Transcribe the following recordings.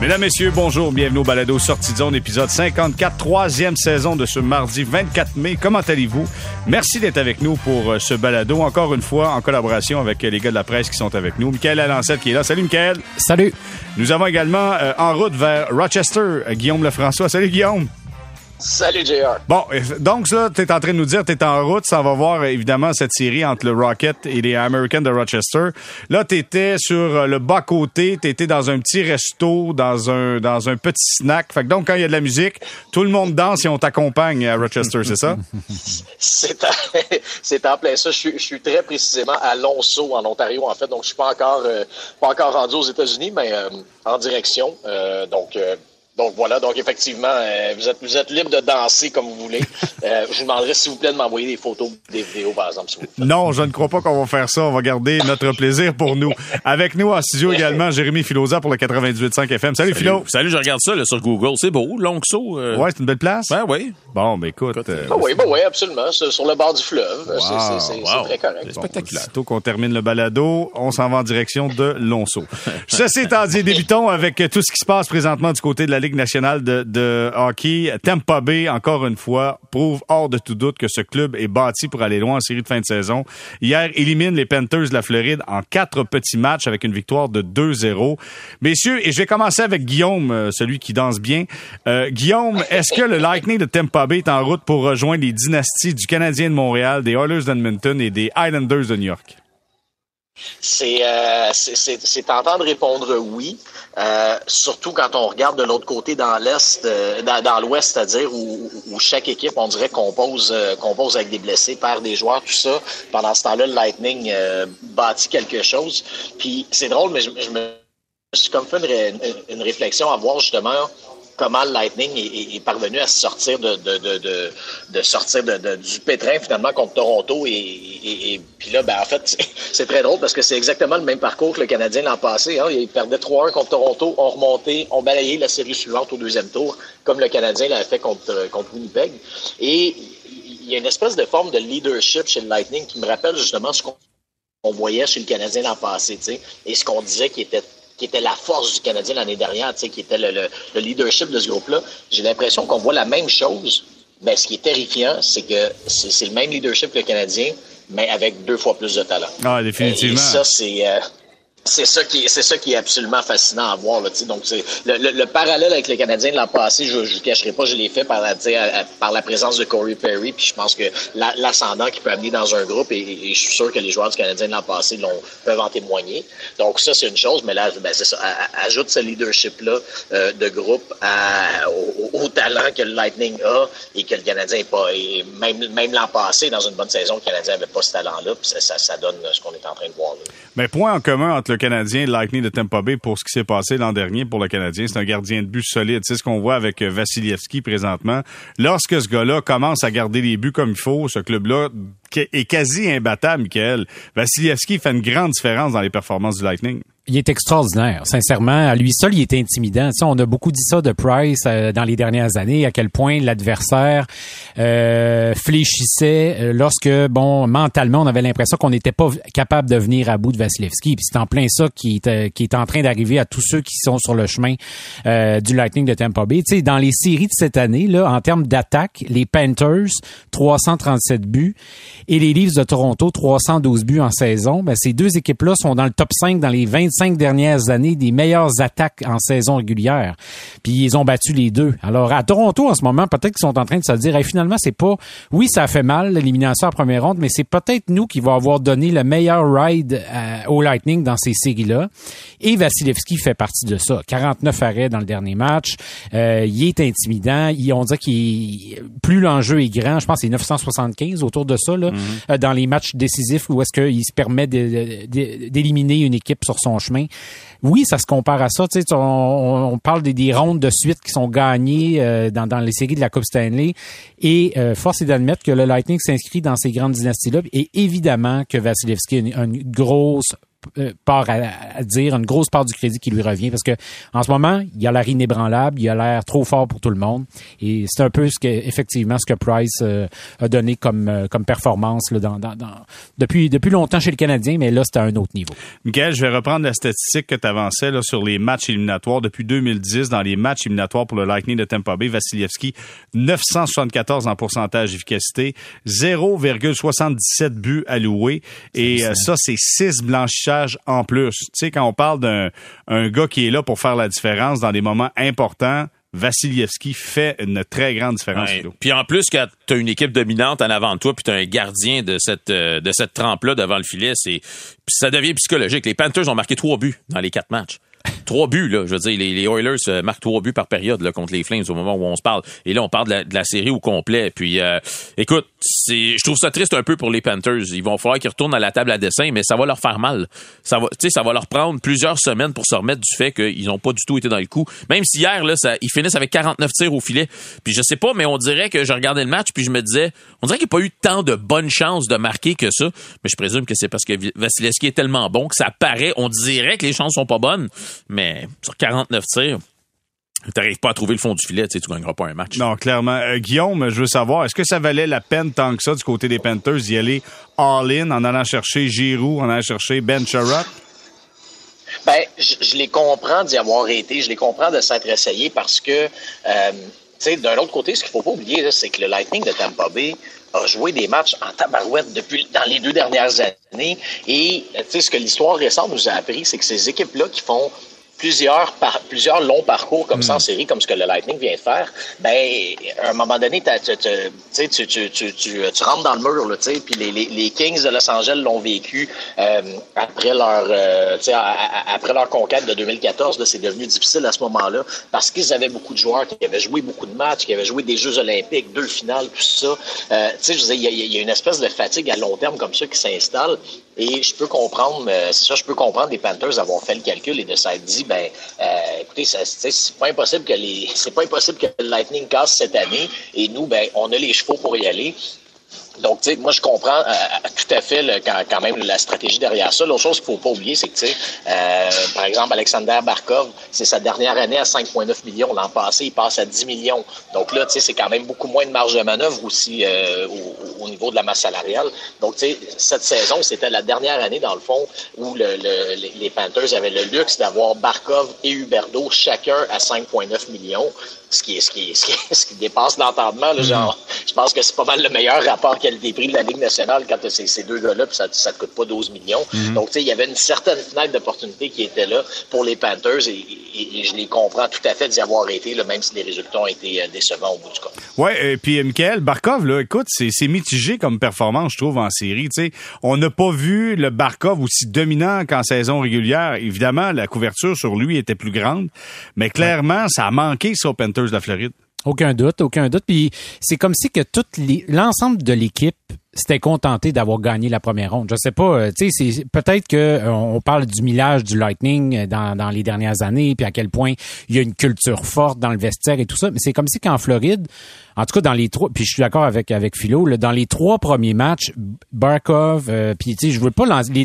Mesdames, Messieurs, bonjour, bienvenue au balado Sortie de zone, épisode 54, troisième saison de ce mardi 24 mai. Comment allez-vous? Merci d'être avec nous pour ce balado, encore une fois, en collaboration avec les gars de la presse qui sont avec nous. Mikaël Lalancette qui est là. Salut, Mikaël. Salut. Nous avons également, en route vers Rochester, Guillaume Lefrançois. Salut, Guillaume. Salut, JR. Bon, donc ça, t'es en train de nous dire, t'es en route, ça va voir évidemment cette série entre le Rocket et les Americans de Rochester. Là, t'étais sur le bas-côté, t'étais dans un petit resto, dans un petit snack. Fait que donc, quand il y a de la musique, tout le monde danse et on t'accompagne à Rochester, c'est ça? C'est en plein ça. Je suis très précisément à Long Sault, en Ontario, en fait. Donc, je suis pas encore rendu aux États-Unis, mais en direction. Donc voilà, donc effectivement, vous êtes libre de danser comme vous voulez. Je vous demanderais s'il vous plaît de m'envoyer des photos, des vidéos par exemple. Si vous voulez. Non, je ne crois pas qu'on va faire ça. On va garder notre plaisir pour nous. Avec nous en studio également, Jérémy Filosa pour le 98.5 FM. Salut Philo. Salut, je regarde ça là, sur Google. C'est beau, Long Sault. Ouais, c'est une belle place. Ben oui. Bon, ben écoute. Oui, absolument. C'est sur le bord du fleuve. Wow, c'est très correct. C'est spectaculaire. Bon, tôt qu'on termine le balado, on s'en va en direction de Long Sault. Ceci étant dit, débutons avec tout ce qui se passe présentement du côté de la Ligue nationale de hockey. Tampa Bay, encore une fois, prouve hors de tout doute que ce club est bâti pour aller loin en série de fin de saison. Hier, élimine les Panthers de la Floride en 4 petits matchs avec une victoire de 2-0. Messieurs, et je vais commencer avec Guillaume, celui qui danse bien. Guillaume, est-ce que le Lightning de Tampa Bay est en route pour rejoindre les dynasties du Canadien de Montréal, des Oilers d'Edmonton et des Islanders de New York? C'est tentant de répondre oui, surtout quand on regarde de l'autre côté dans l'Est, dans l'Ouest, c'est-à-dire où chaque équipe, on dirait, compose avec des blessés, perd des joueurs, tout ça. Pendant ce temps-là, le Lightning bâtit quelque chose. Puis c'est drôle, mais je me suis comme fait une réflexion à voir justement comment le Lightning est parvenu à se sortir du pétrin finalement contre Toronto et puis là, ben en fait, c'est très drôle parce que c'est exactement le même parcours que le Canadien l'an passé. Hein. Il perdait 3-1 contre Toronto, on remontait, on balayait la série suivante au deuxième tour, comme le Canadien l'avait fait contre Winnipeg. Et il y a une espèce de forme de leadership chez le Lightning qui me rappelle justement ce qu'on voyait chez le Canadien l'an passé, tu sais, et ce qu'on disait qui était la force du Canadien l'année dernière, tu sais, qui était le leadership de ce groupe-là. J'ai l'impression qu'on voit la même chose, mais ce qui est terrifiant, c'est que c'est le même leadership que le Canadien, mais avec 2 fois plus de talent. Ah, définitivement. Et ça, c'est ça qui est absolument fascinant à voir, là, tu sais. Donc, c'est le parallèle avec le Canadien de l'an passé, je ne vous cacherai pas, je l'ai fait par la présence de Corey Perry, puis je pense que l'ascendant qu'il peut amener dans un groupe, et je suis sûr que les joueurs du Canadien de l'an passé peuvent en témoigner. Donc, ça, c'est une chose, mais là, ben, c'est ça. Ajoute ce leadership-là de groupe au talent que le Lightning a et que le Canadien n'est pas. Et même l'an passé, dans une bonne saison, le Canadien n'avait pas ce talent-là, puis ça donne ce qu'on est en train de voir, là. Mais point en commun entre le Canadien et le Lightning de Tampa Bay pour ce qui s'est passé l'an dernier pour le Canadien. C'est un gardien de but solide. C'est ce qu'on voit avec Vasilevskiy présentement. Lorsque ce gars-là commence à garder les buts comme il faut, ce club-là est quasi imbattable, Mikaël. Vasilevskiy fait une grande différence dans les performances du Lightning. Il est extraordinaire, sincèrement. À lui seul, il est intimidant. Tu sais, on a beaucoup dit ça de Price dans les dernières années, à quel point l'adversaire fléchissait lorsque, bon, mentalement, on avait l'impression qu'on n'était pas capable de venir à bout de Vasilevskiy. Puis c'est en plein ça qui est en train d'arriver à tous ceux qui sont sur le chemin du Lightning de Tampa Bay. Tu sais, dans les séries de cette année, là, en termes d'attaque, les Panthers, 337 buts, et les Leafs de Toronto, 312 buts en saison. Ben, ces deux équipes-là sont dans le top 5 dans les 20 25 dernières années des meilleures attaques en saison régulière. Puis ils ont battu les deux. Alors à Toronto en ce moment, peut-être qu'ils sont en train de se dire hey, finalement c'est pas, oui ça a fait mal l'élimination en première ronde, mais c'est peut-être nous qui va avoir donné le meilleur ride au Lightning dans ces séries-là. Et Vasilevskiy fait partie de ça. 49 arrêts dans le dernier match. Il est intimidant. On dirait qu'il plus l'enjeu est grand, je pense que c'est 975 autour de ça là, dans les matchs décisifs où est-ce qu'il se permet d'éliminer une équipe sur son chemin. Oui, ça se compare à ça. Tu sais, on parle des rondes de suite qui sont gagnées dans les séries de la Coupe Stanley. Et force est d'admettre que le Lightning s'inscrit dans ces grandes dynasties-là. Et évidemment que Vasilevskiy a une grosse part à dire, une grosse part du crédit qui lui revient. Parce que en ce moment, il a l'air inébranlable, il a l'air trop fort pour tout le monde. Et c'est un peu ce que Price a donné comme performance là, depuis longtemps chez le Canadien, mais là, c'est à un autre niveau. Mikaël, je vais reprendre la statistique que tu avançais là, sur les matchs éliminatoires. Depuis 2010, dans les matchs éliminatoires pour le Lightning de Tampa Bay, Vasilevskiy, 974 en pourcentage d'efficacité, 0,77 buts alloués. Et ça, c'est 6 blanchissages en plus. Tu sais, quand on parle d'un gars qui est là pour faire la différence dans des moments importants, Vasilevskiy fait une très grande différence. Ouais. Puis en plus, quand tu as une équipe dominante en avant de toi, puis tu as un gardien de cette trempe-là devant le filet, ça devient psychologique. Les Panthers ont marqué 3 buts dans les 4 matchs. 3 buts, là. Je veux dire, les Oilers marquent 3 buts par période là, contre les Flames au moment où on se parle. Et là, on parle de la série au complet. Puis, écoute, je trouve ça triste un peu pour les Panthers. Ils vont falloir qu'ils retournent à la table à dessin, mais ça va leur faire mal. Ça va leur prendre plusieurs semaines pour se remettre du fait qu'ils n'ont pas du tout été dans le coup. Même si hier, là, ils finissent avec 49 tirs au filet. Puis je sais pas, mais on dirait que je regardais le match puis je me disais, on dirait qu'il n'y a pas eu tant de bonnes chances de marquer que ça. Mais je présume que c'est parce que Vasilevskiy est tellement bon que ça paraît, on dirait que les chances sont pas bonnes. Mais sur 49 tirs, t'arrives pas à trouver le fond du filet, tu ne gagneras pas un match. Non, clairement. Guillaume, je veux savoir, est-ce que ça valait la peine tant que ça du côté des Panthers d'y aller all-in en allant chercher Giroux, en allant chercher Ben Sherratt? Ben, je les comprends d'y avoir été, je les comprends de s'être essayé parce que, d'un autre côté, ce qu'il faut pas oublier, là, c'est que le Lightning de Tampa Bay a joué des matchs en tabarouette dans les 2 dernières années. Et ce que l'histoire récente nous a appris, c'est que ces équipes-là qui font plusieurs longs parcours comme ça en série, comme ce que le Lightning vient de faire, ben à un moment donné, tu rentres dans le mur, là, puis les Kings de Los Angeles l'ont vécu après leur conquête de 2014, là, c'est devenu difficile à ce moment-là, parce qu'ils avaient beaucoup de joueurs qui avaient joué beaucoup de matchs, qui avaient joué des Jeux olympiques, 2 finales, tout ça. Il y a une espèce de fatigue à long terme comme ça qui s'installe. Et je peux comprendre les Panthers d'avoir fait le calcul et de s'être dit, écoutez, c'est pas impossible que le Lightning casse cette année. Et nous, on a les chevaux pour y aller. Donc, tu sais, moi, je comprends tout à fait quand même la stratégie derrière ça. L'autre chose qu'il faut pas oublier, c'est que, par exemple, Alexander Barkov, c'est sa dernière année à 5,9 millions. L'an passé, il passe à 10 millions. Donc là, tu sais, c'est quand même beaucoup moins de marge de manœuvre aussi au niveau de la masse salariale. Donc, tu sais, cette saison, c'était la dernière année, dans le fond, où les Panthers avaient le luxe d'avoir Barkov et Huberdeau chacun à 5,9 millions. Ce qui dépasse l'entendement, là, genre, je pense que c'est pas mal le meilleur rapport qualité-prix de la Ligue nationale quand c'est ces 2 gars-là, puis ça te coûte pas 12 millions. Donc, tu sais, il y avait une certaine fenêtre d'opportunité qui était là pour les Panthers et je les comprends tout à fait d'y avoir été, là, même si les résultats ont été décevants au bout du compte. Ouais, et puis Mikaël Barkov, là, écoute, c'est mitigé comme performance, je trouve, en série. Tu sais, on n'a pas vu le Barkov aussi dominant qu'en saison régulière. Évidemment, la couverture sur lui était plus grande, mais clairement, ça a manqué ça aux Panthers de la Floride. Aucun doute. Puis c'est comme si que l'ensemble de l'équipe s'était contenté d'avoir gagné la première ronde. Je sais pas, tu sais, peut-être que on parle du millage du Lightning dans les dernières années, puis à quel point il y a une culture forte dans le vestiaire et tout ça. Mais c'est comme si qu'en Floride, en tout cas dans les 3, puis je suis d'accord avec Philo, là, dans les 3 premiers matchs, Barkov, puis tu sais, je veux pas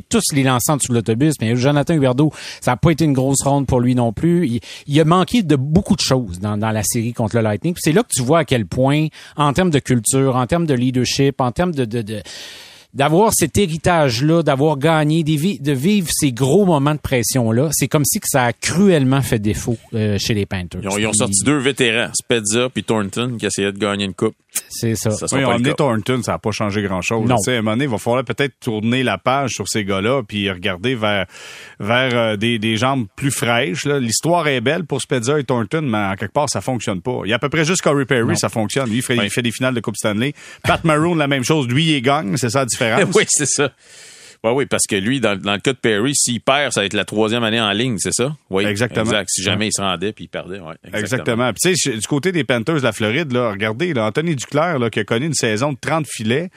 tous les lançant sous l'autobus, mais Jonathan Huberdeau, ça a pas été une grosse ronde pour lui non plus. Il a manqué de beaucoup de choses dans la série contre le Lightning. Puis c'est là que tu vois à quel point, en termes de culture, en termes de leadership, en termes d'avoir cet héritage-là, d'avoir gagné, de vivre ces gros moments de pression-là, c'est comme si que ça a cruellement fait défaut chez les Panthers. Ils ont sorti 2 vétérans, Spezza puis Thornton, qui essayaient de gagner une coupe. C'est ça. Oui, on est Thornton, ça n'a pas changé grand-chose. À un moment donné, il va falloir peut-être tourner la page sur ces gars-là puis regarder vers des jambes plus fraîches. Là. L'histoire est belle pour Spezza et Thornton, mais en quelque part, ça fonctionne pas. Il y a à peu près juste Corey Perry, ça fonctionne. Lui, il fait des finales de Coupe Stanley. Pat Maroon, la même chose. Lui, il gagne. C'est ça la différence? Oui, c'est ça. Ben oui, parce que lui, dans le cas de Perry, s'il perd, ça va être la 3e année en ligne, c'est ça? Oui, exactement. Exact. Si jamais il se rendait puis il perdait, oui. Exactement. Puis, tu sais, du côté des Panthers de la Floride, là, regardez, là, Anthony Duclair, là, qui a connu une saison de 30 filets,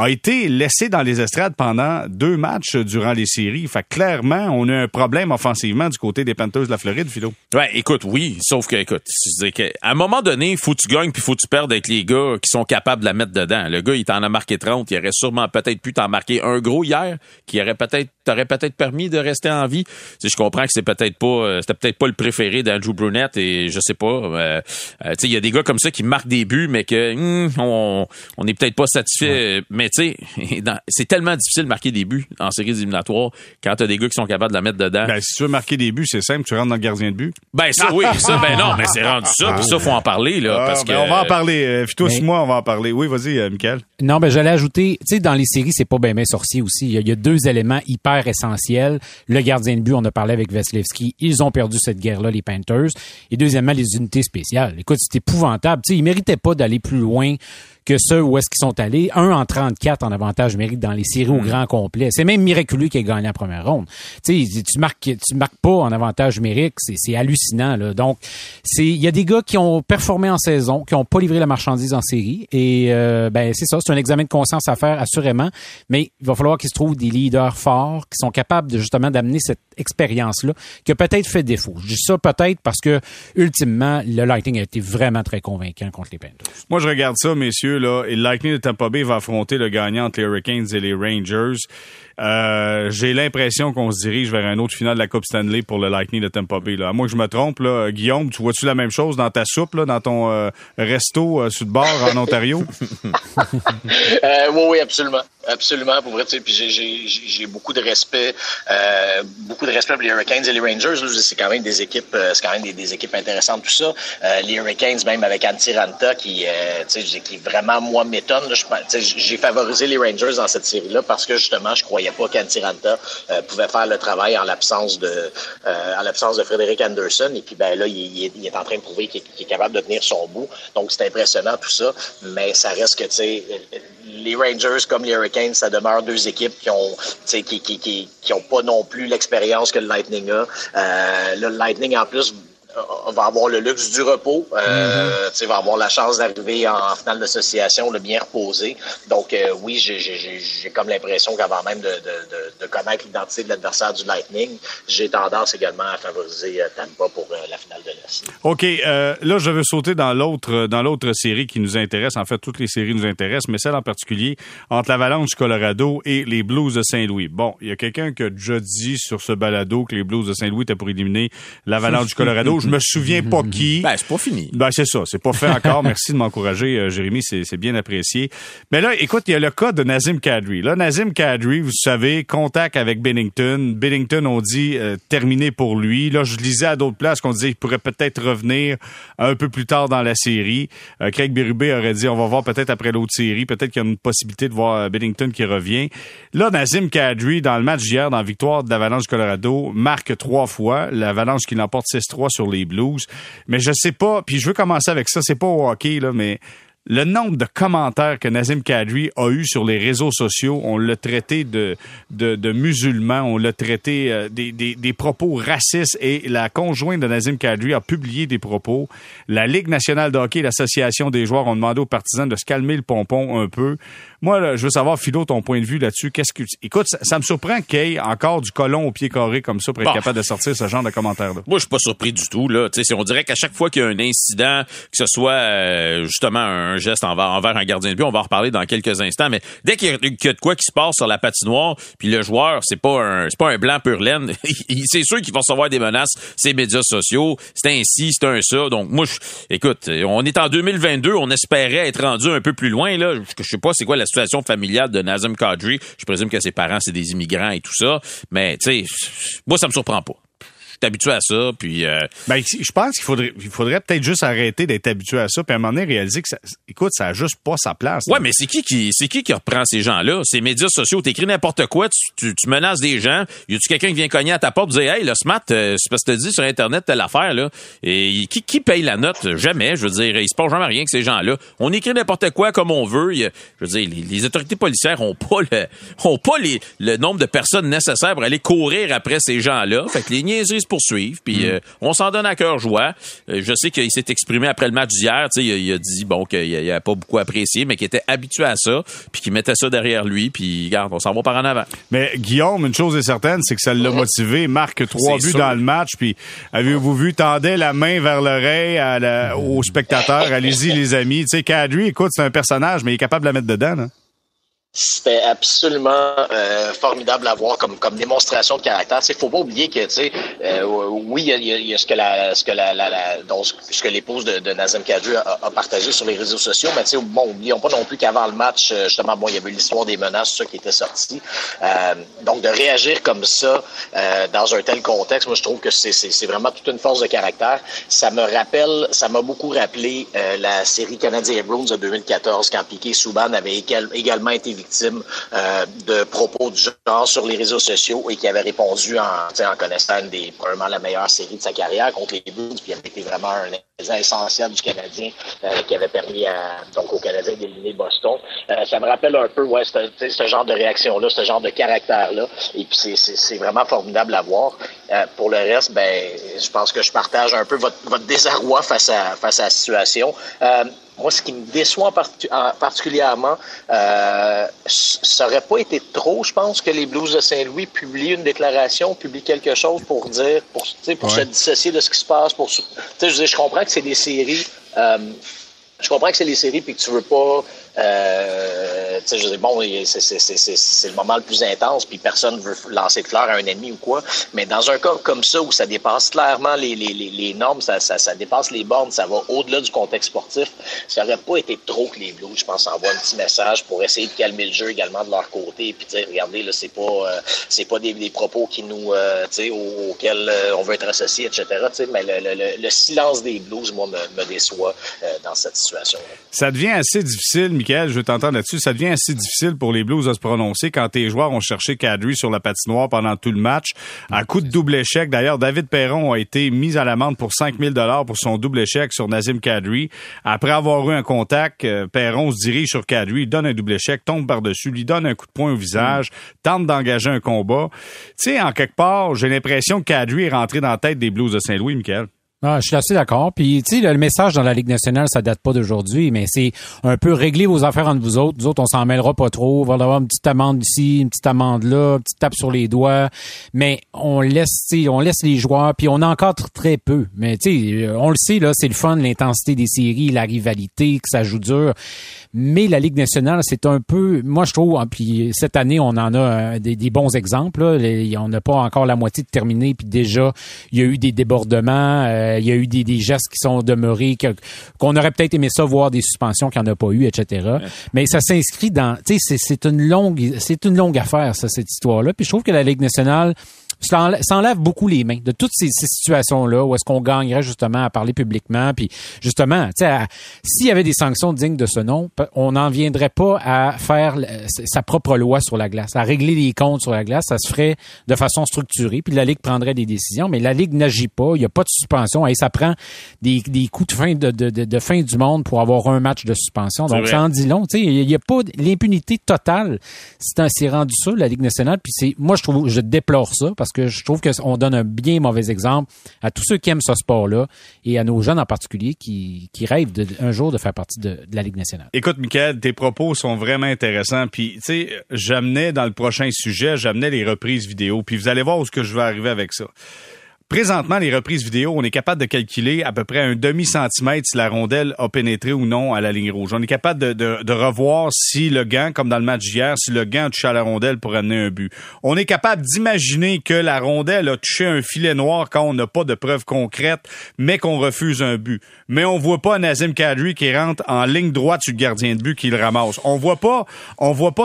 a été laissé dans les estrades pendant 2 matchs durant les séries. Fait que clairement, on a un problème offensivement du côté des Panthers de la Floride, Philo. Ouais, écoute, oui, sauf que, écoute, je qu'à un moment donné, faut que tu gagnes puis faut que tu perdes avec les gars qui sont capables de la mettre dedans. Le gars, il t'en a marqué 30, il aurait sûrement peut-être pu t'en marquer un gros hier, qui aurait peut-être, t'aurait peut-être permis de rester en vie. Tu sais, je comprends que c'était peut-être pas le préféré d'Andrew Brunette et je sais pas, tu sais, il y a des gars comme ça qui marquent des buts, mais que, on est peut-être pas satisfait, mais tu sais, c'est tellement difficile de marquer des buts en séries éliminatoires quand t'as des gars qui sont capables de la mettre dedans. Ben, si tu veux marquer des buts, c'est simple, tu rentres dans le gardien de but. Ben, ça, oui, ça, ben non, mais c'est rendu ça, puis ça, faut en parler, là, parce que... on va en parler, Fito, mais... moi, on va en parler. Oui, vas-y, Mikaël. Non, ben, j'allais ajouter, tu sais, dans les séries, c'est pas ben, ben sorcier aussi. Il y a 2 éléments hyper essentiels. Le gardien de but, on a parlé avec Vasilevskiy, ils ont perdu cette guerre-là, les Panthers. Et deuxièmement, les unités spéciales. Écoute, c'est épouvantable. Tu sais, ils méritaient pas d'aller plus loin que ceux où est-ce qu'ils sont allés. 1-34 en avantage numérique dans les séries au grand complet. C'est même miraculeux qu'il ait gagné la première ronde. Tu sais, tu marques pas en avantage numérique. C'est hallucinant, là. Donc, il y a des gars qui ont performé en saison, qui ont pas livré la marchandise en série. Et, ben, c'est ça. C'est un examen de conscience à faire, assurément. Mais il va falloir qu'ils se trouvent des leaders forts, qui sont capables, justement, d'amener cette expérience-là, qui a peut-être fait défaut. Je dis ça peut-être parce que, ultimement, le Lightning a été vraiment très convaincant contre les Panthers. Moi, je regarde ça, messieurs. Là, et le Lightning de Tampa Bay va affronter le gagnant entre les Hurricanes et les Rangers. J'ai l'impression qu'on se dirige vers un autre final de la Coupe Stanley pour le Lightning de Tampa Bay. Là. À moins que je me trompe, là, Guillaume, tu vois-tu la même chose dans ta soupe, là, dans ton resto sur le bord en Ontario? Oui, absolument. Absolument, pour vrai. Puis j'ai beaucoup de respect pour les Hurricanes et les Rangers. Là, c'est quand même des équipes, des équipes intéressantes, tout ça. Les Hurricanes, même avec Antti Ranta, qui vraiment, moi, m'étonne. Là, j'ai favorisé les Rangers dans cette série-là parce que, justement, je croyais pas qu'Antti Ranta pouvait faire le travail en l'absence de Frédéric Anderson. Et puis, ben là, il est en train de prouver qu'il est capable de tenir son bout. Donc, c'est impressionnant, tout ça. Mais ça reste que, tu sais, les Rangers comme les Hurricanes, ça demeure 2 équipes qui ont pas non plus l'expérience que le Lightning a. Le Lightning, en plus, va avoir le luxe du repos, va avoir la chance d'arriver en finale d'association, le bien reposé. Donc, oui, j'ai comme l'impression qu'avant même de connaître l'identité de l'adversaire du Lightning, j'ai tendance également à favoriser Tampa pour la finale de l'Est. OK. Là, je veux sauter dans l'autre série qui nous intéresse. En fait, toutes les séries nous intéressent, mais celle en particulier entre l'Avalanche du Colorado et les Blues de Saint-Louis. Bon, il y a quelqu'un qui a déjà dit sur ce balado que les Blues de Saint-Louis étaient pour éliminer l'Avalanche du Colorado. Je me souviens pas qui. Ben, c'est pas fini. Ben, c'est ça. C'est pas fait encore. Merci de m'encourager, Jérémy. C'est bien apprécié. Mais là, écoute, il y a le cas de Nazem Kadri. Là, Nazem Kadri, vous savez, contact avec Binnington. Binnington, on dit, terminé pour lui. Là, je lisais à d'autres places qu'on disait qu'il pourrait peut-être revenir un peu plus tard dans la série. Craig Berube aurait dit, on va voir peut-être après l'autre série. Peut-être qu'il y a une possibilité de voir Binnington qui revient. Là, Nazem Kadri, dans le match d'hier, dans la victoire de l'Avalanche du Colorado, marque 3 fois. L'Avalanche qui l'emporte 6-3 sur les Blues. Mais je sais pas, puis je veux commencer avec ça, c'est pas au hockey, là, mais le nombre de commentaires que Nazem Kadri a eu sur les réseaux sociaux, on l'a traité de musulman, on l'a traité des propos racistes, et la conjointe de Nazem Kadri a publié des propos. La Ligue nationale de hockey et l'Association des joueurs ont demandé aux partisans de se calmer le pompon un peu. Moi, là, je veux savoir, Philo, ton point de vue là-dessus. Écoute, ça me surprend qu'il y ait encore du colon au pied carré comme ça pour être capable de sortir ce genre de commentaires-là. Moi, je suis pas surpris du tout, là. Tu sais, on dirait qu'à chaque fois qu'il y a un incident, que ce soit justement un geste envers un gardien de but, on va en reparler dans quelques instants, mais dès qu'il y a de quoi qui se passe sur la patinoire, puis le joueur, c'est pas un blanc pur laine, c'est sûr qu'il va recevoir des menaces, ses médias sociaux, c'est un ci, c'est un ça. Donc moi, écoute, on est en 2022, on espérait être rendu un peu plus loin, là. Je sais pas c'est quoi la situation familiale de Nazem Kadri. Je présume que ses parents, c'est des immigrants et tout ça, mais tu sais, moi, ça me surprend pas. t'es habitué à ça, puis... Ben, je pense qu'il faudrait peut-être juste arrêter d'être habitué à ça, puis à un moment donné, réaliser que, ça, écoute, ça n'a juste pas sa place. Là. Ouais, mais c'est qui reprend ces gens-là? Ces médias sociaux, t'écris n'importe quoi, tu menaces des gens, y a-tu quelqu'un qui vient cogner à ta porte et dire « Hey, là, ce mat, c'est parce que t'as dit sur Internet telle affaire, là. » Et qui paye la note? Jamais, je veux dire, il se passe jamais rien que ces gens-là. On écrit n'importe quoi comme on veut. Je veux dire, les autorités policières ont pas le nombre de personnes nécessaires pour aller courir après ces gens-là. Fait que les niaiseries se poursuivent, puis on s'en donne à cœur joie. Je sais qu'il s'est exprimé après le match d'hier, tu sais, il a dit, bon, qu'il a pas beaucoup apprécié, mais qu'il était habitué à ça, puis qu'il mettait ça derrière lui, puis regarde, on s'en va par en avant. Mais Guillaume, une chose est certaine, c'est que ça l'a motivé. Marque 3 buts dans le match, puis avez-vous vu, tendait la main vers l'oreille aux spectateurs, allez-y les amis. Tu sais, Kadri, écoute, c'est un personnage, mais il est capable de la mettre dedans, là. C'était absolument formidable à voir comme démonstration de caractère. Il faut pas oublier que, tu sais, oui, il y a ce que l'épouse de Nazem Kadri a partagé sur les réseaux sociaux, mais tu sais, bon, oublions pas non plus qu'avant le match, justement, bon, il y avait l'histoire des menaces, ça qui était sorti. Donc, de réagir comme ça dans un tel contexte, moi, je trouve que c'est vraiment toute une force de caractère. Ça m'a beaucoup rappelé la série Canadien Blues de 2014, quand Piqué Souban avait également été victime de propos du genre sur les réseaux sociaux et qui avait répondu en connaissant probablement la meilleure série de sa carrière contre les Blues, puis il avait été vraiment un élément essentiel du Canadien qui avait permis aux Canadiens d'éliminer Boston. Ça me rappelle un peu ce genre de réaction-là, ce genre de caractère-là, et puis c'est vraiment formidable à voir. Pour le reste, ben, je pense que je partage un peu votre désarroi face à la situation. Moi, ce qui me déçoit particulièrement, ça aurait pas été trop, je pense, que les Blues de Saint-Louis publient une déclaration, publient quelque chose pour dire, pour se dissocier de ce qui se passe. Je comprends que c'est des séries. Je comprends que c'est les séries puis que tu veux pas. C'est le moment le plus intense puis personne veut lancer de fleurs à un ennemi ou quoi. Mais dans un cas comme ça où ça dépasse clairement les normes, ça dépasse les bornes, ça va au-delà du contexte sportif. Ça aurait pas été trop que les Blues, je pense, envoient un petit message pour essayer de calmer le jeu également de leur côté et puis dire regardez là, c'est pas des propos qui nous, auxquels on veut être associé, etc. Mais le silence des Blues, moi, me déçoit dans cette situation. Ça devient assez difficile, Mikaël, je veux t'entendre là-dessus, ça devient assez difficile pour les Blues à se prononcer quand tes joueurs ont cherché Kadri sur la patinoire pendant tout le match. À coup de double échec, d'ailleurs, David Perron a été mis à l'amende pour 5 000 $ pour son double échec sur Nazem Kadri. Après avoir eu un contact, Perron se dirige sur Kadri, donne un double échec, tombe par-dessus, lui donne un coup de poing au visage, tente d'engager un combat. Tu sais, en quelque part, j'ai l'impression que Kadri est rentré dans la tête des Blues de Saint-Louis, Mikaël. Ah, je suis assez d'accord. Puis, tu sais, le message dans la Ligue nationale, ça date pas d'aujourd'hui, mais c'est un peu régler vos affaires entre vous autres. Nous autres, on s'en mêlera pas trop. On va avoir une petite amende ici, une petite amende là, une petite tape sur les doigts. Mais on laisse les joueurs, puis on encadre très peu. Mais tu sais, on le sait, là, c'est le fun, l'intensité des séries, la rivalité, que ça joue dur. Mais la Ligue nationale, c'est un peu, moi je trouve, hein, puis cette année, on en a des bons exemples. Là. On n'a pas encore la moitié de terminé, puis déjà, il y a eu des débordements. Il y a eu des gestes qui sont demeurés, qu'on aurait peut-être aimé ça, voir des suspensions qu'il n'y en a pas eu, etc. Ouais. Mais ça s'inscrit dans... Tu sais, c'est une longue affaire, ça, cette histoire-là. Puis je trouve que la Ligue nationale s'enlève beaucoup les mains de toutes ces situations-là où est-ce qu'on gagnerait justement à parler publiquement. Puis justement, tu sais, s'il y avait des sanctions dignes de ce nom, on n'en viendrait pas à faire sa propre loi sur la glace, à régler les comptes sur la glace. Ça se ferait de façon structurée, puis la Ligue prendrait des décisions, mais la Ligue n'agit pas. Il n'y a pas de suspension. Et ça prend des coups de fin de fin du monde pour avoir un match de suspension. Donc, ça en dit long. Tu sais, il n'y a pas l'impunité totale. C'est rendu ça, la Ligue nationale. Puis moi, je déplore ça parce que je trouve qu'on donne un bien mauvais exemple à tous ceux qui aiment ce sport-là et à nos jeunes en particulier qui rêvent un jour de faire partie de la Ligue nationale. Écoute, Mikaël, tes propos sont vraiment intéressants. Puis, tu sais, j'amenais dans le prochain sujet, les reprises vidéo. Puis vous allez voir où est-ce que je vais arriver avec ça. Présentement, les reprises vidéo, on est capable de calculer à peu près un demi-centimètre si la rondelle a pénétré ou non à la ligne rouge. On est capable de revoir si le gant, comme dans le match d'hier, si le gant a touché à la rondelle pour amener un but. On est capable d'imaginer que la rondelle a touché un filet noir quand on n'a pas de preuves concrètes, mais qu'on refuse un but. Mais on voit pas Nazem Kadri qui rentre en ligne droite sur le gardien de but qui le ramasse. On voit pas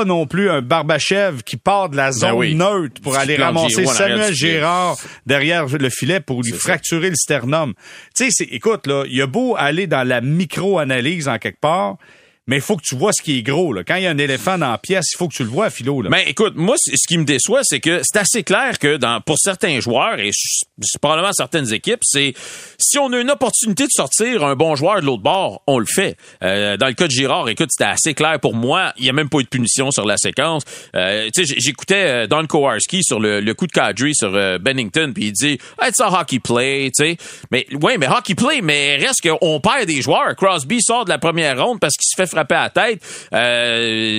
non plus un Barbachev qui part de la zone neutre pour aller ramasser Samuel Girard derrière le filet pour lui fracturer le sternum. Tu sais, écoute, là, il y a beau aller dans la micro-analyse en quelque part, mais il faut que tu vois ce qui est gros, là. Quand il y a un éléphant dans la pièce, il faut que tu le vois, Philo, là. Ben, écoute, moi, ce qui me déçoit, c'est que c'est assez clair que pour certains joueurs, et probablement certaines équipes, c'est si on a une opportunité de sortir un bon joueur de l'autre bord, on le fait. Dans le cas de Girard, écoute, c'était assez clair pour moi. Il n'y a même pas eu de punition sur la séquence. Tu sais, j'écoutais Don Kowarski sur le coup de Kadri sur Binnington, puis il dit, hey, it's a hockey play, tu sais. Mais, ouais, mais hockey play, mais reste qu'on perd des joueurs. Crosby sort de la première ronde parce qu'il se fait frappé à la tête.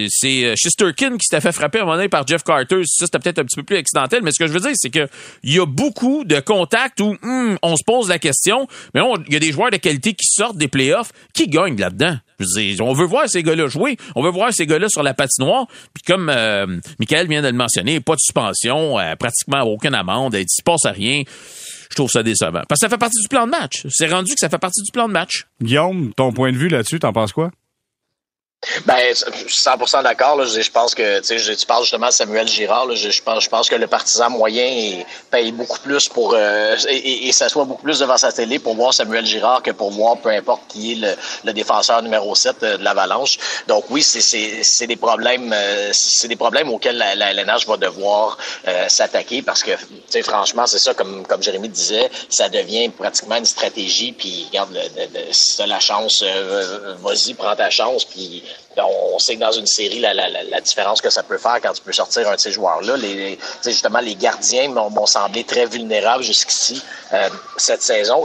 C'est Shesterkin qui s'était fait frapper à un moment donné par Jeff Carter. Ça, c'était peut-être un petit peu plus accidentel, mais ce que je veux dire, c'est que il y a beaucoup de contacts où on se pose la question, mais il y a des joueurs de qualité qui sortent des playoffs, qui gagnent là-dedans. Je veux dire, on veut voir ces gars-là jouer, on veut voir ces gars-là sur la patinoire, puis comme Mikaël vient de le mentionner, pas de suspension, pratiquement aucune amende, il se passe à rien. Je trouve ça décevant. Parce que ça fait partie du plan de match. C'est rendu que ça fait partie du plan de match. Guillaume, ton point de vue là-dessus, t'en penses quoi? Ben, je suis 100% d'accord, là. Je pense que, tu sais, tu parles justement de Samuel Girard, là. Je pense que le partisan moyen paye beaucoup plus pour, et s'assoit beaucoup plus devant sa télé pour voir Samuel Girard que pour voir peu importe qui est le défenseur numéro 7 de l'Avalanche. Donc oui, c'est des problèmes auxquels la LNH va devoir, s'attaquer parce que, tu sais, franchement, c'est ça, comme Jérémy disait, ça devient pratiquement une stratégie, puis regarde, si t'as la chance, vas-y, prends ta chance, puis on sait que dans une série, la différence que ça peut faire quand tu peux sortir un de ces joueurs-là. Justement, les gardiens m'ont semblé très vulnérables jusqu'ici. Cette saison,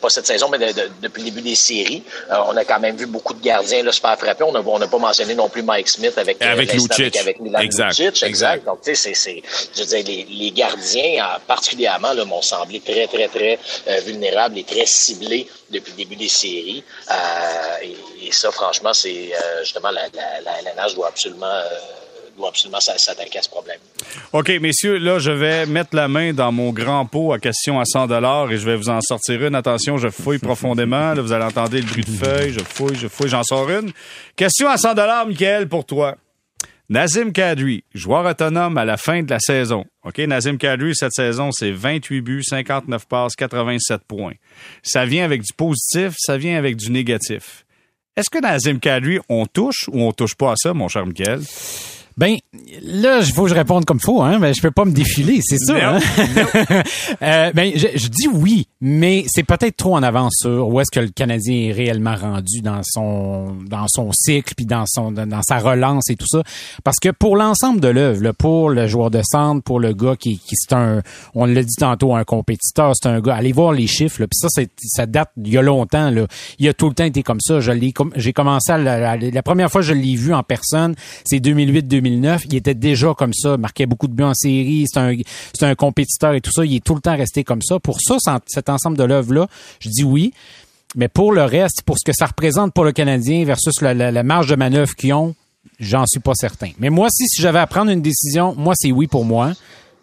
pas cette saison, mais depuis le début des séries, on a quand même vu beaucoup de gardiens là, se faire frapper. On n'a pas mentionné non plus Mike Smith avec Lucic. Avec Milan Lucic, exact. Donc, tu sais, je veux dire, les gardiens, particulièrement, là, m'ont semblé très, très, très vulnérables et très ciblés depuis le début des séries. Et ça, franchement, c'est justement la LNH doit absolument s'attaquer à ce problème. OK, messieurs, là, je vais mettre la main dans mon grand pot à question à $100 et je vais vous en sortir une. Attention, je fouille profondément. Là, vous allez entendre le bruit de feuille. Je fouille, j'en sors une. Question à $100, Mikaël, pour toi. Nazem Kadri, joueur autonome à la fin de la saison. OK, Nazem Kadri, cette saison, c'est 28 buts, 59 passes, 87 points. Ça vient avec du positif, ça vient avec du négatif. Est-ce que Nazem Kadri, on touche ou on touche pas à ça, mon cher Mikaël? Ben là, il faut que je réponde comme faut, hein, mais je peux pas me défiler, c'est sûr. Hein? Ben je dis oui, mais c'est peut-être trop en avance sur où est-ce que le Canadien est réellement rendu dans son cycle puis dans sa relance et tout ça, parce que pour l'ensemble de l'œuvre, pour le joueur de centre, pour le gars qui c'est un, on l'a dit tantôt, un compétiteur, c'est un gars. Allez voir les chiffres, là, puis ça, ça date il y a longtemps. Là, il a tout le temps été comme ça. J'ai commencé à la première fois que je l'ai vu en personne, c'est 2008-2009. Il était déjà comme ça, marquait beaucoup de buts en série, c'est un compétiteur et tout ça, il est tout le temps resté comme ça. Pour ça, cet ensemble de l'œuvre-là, je dis oui, mais pour le reste, pour ce que ça représente pour le Canadien versus la marge de manœuvre qu'ils ont, j'en suis pas certain. Mais moi, si j'avais à prendre une décision, moi, c'est oui pour moi.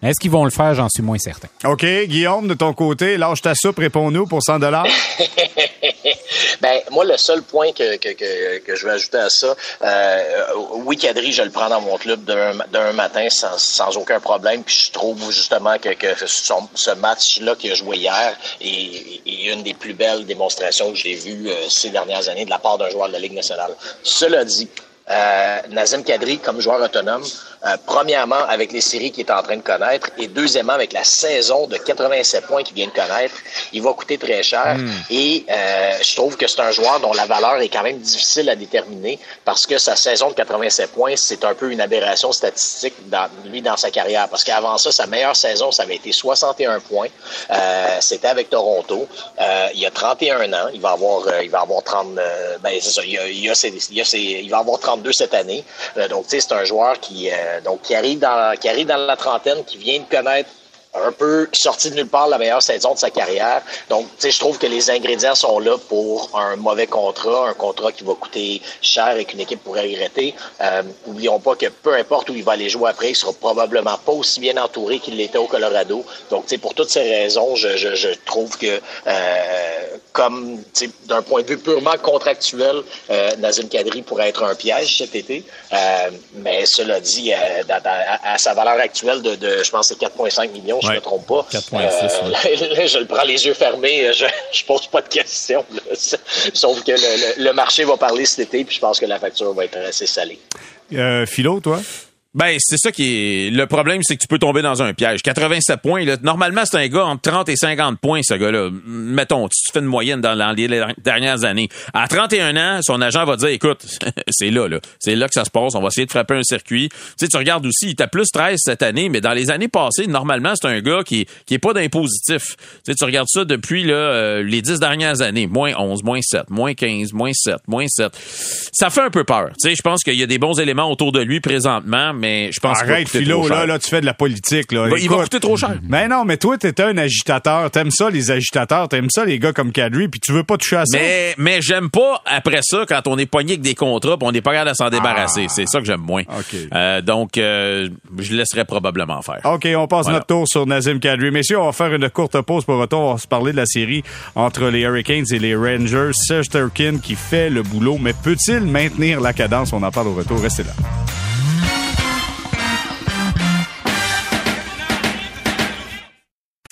Est-ce qu'ils vont le faire? J'en suis moins certain. OK. Guillaume, de ton côté, lâche ta soupe, réponds-nous pour $100. Ben, moi, le seul point que je vais ajouter à ça, oui, Kadri, je le prends dans mon club d'un matin sans aucun problème, puis je trouve justement que ce match-là qu'il a joué hier est une des plus belles démonstrations que j'ai vues ces dernières années de la part d'un joueur de la Ligue nationale. Cela dit, Nazem Kadri comme joueur autonome, premièrement avec les séries qu'il est en train de connaître et deuxièmement avec la saison de 87 points qu'il vient de connaître, il va coûter très cher et je trouve que c'est un joueur dont la valeur est quand même difficile à déterminer parce que sa saison de 87 points, c'est un peu une aberration statistique dans sa carrière parce qu'avant ça, sa meilleure saison, ça avait été 61 points, c'était avec Toronto, il y a 31 ans, il va avoir 30, ben c'est ça, il va avoir 32 cette année. Donc, tu sais, c'est un joueur qui arrive dans la trentaine, qui vient de connaître un peu sorti de nulle part la meilleure saison de sa carrière. Donc, tu sais, je trouve que les ingrédients sont là pour un mauvais contrat, un contrat qui va coûter cher et qu'une équipe pourrait regretter. Oublions pas que peu importe où il va aller jouer après, il sera probablement pas aussi bien entouré qu'il l'était au Colorado. Donc, tu sais, pour toutes ces raisons, je trouve que comme d'un point de vue purement contractuel, Nazem Kadri pourrait être un piège cet été. Mais cela dit, à sa valeur actuelle de je pense que c'est 4,5 millions, je ne me trompe pas. 4,6, là, je le prends les yeux fermés, je pose pas de questions. Là. Sauf que le marché va parler cet été, puis je pense que la facture va être assez salée. Philo, toi? Ben, c'est ça qui est... Le problème, c'est que tu peux tomber dans un piège. 87 points, là, normalement, c'est un gars entre 30 et 50 points, ce gars-là. Mettons, tu te fais une moyenne dans les dernières années. À 31 ans, son agent va dire, écoute, c'est là que ça se passe, on va essayer de frapper un circuit. Tu sais, tu regardes aussi, il t'a plus 13 cette année, mais dans les années passées, normalement, c'est un gars qui est pas d'impositif. Tu sais, tu regardes ça depuis là, les 10 dernières années. Moins 11, moins 7, moins 15, moins 7, moins 7. Ça fait un peu peur. Tu sais, je pense qu'il y a des bons éléments autour de lui présentement, mais je pense arrête, Philo, là, tu fais de la politique. Là. Ben, écoute, il va coûter trop cher. Mais non, mais toi, t'es un agitateur. T'aimes ça, les agitateurs. T'aimes ça, les gars comme Kadri, puis tu veux pas toucher à ça. Mais j'aime pas, après ça, quand on est pogné avec des contrats, pis on n'est pas capable à s'en débarrasser. C'est ça que j'aime moins. Okay. Donc, je laisserais probablement faire. OK, on passe notre tour sur Nazem Kadri. Messieurs, on va faire une courte pause pour retour. On va se parler de la série entre les Hurricanes et les Rangers. Shesterkin qui fait le boulot, mais peut-il maintenir la cadence? On en parle au retour. Restez là.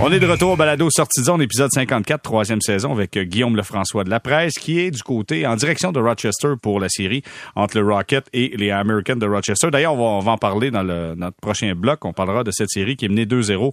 On est de retour au balado Sortie de zone, épisode 54, troisième saison, avec Guillaume Lefrançois de la Presse, qui est du côté, en direction de Rochester pour la série entre le Rocket et les Americans de Rochester. D'ailleurs, on va en parler dans notre prochain bloc. On parlera de cette série qui est menée 2-0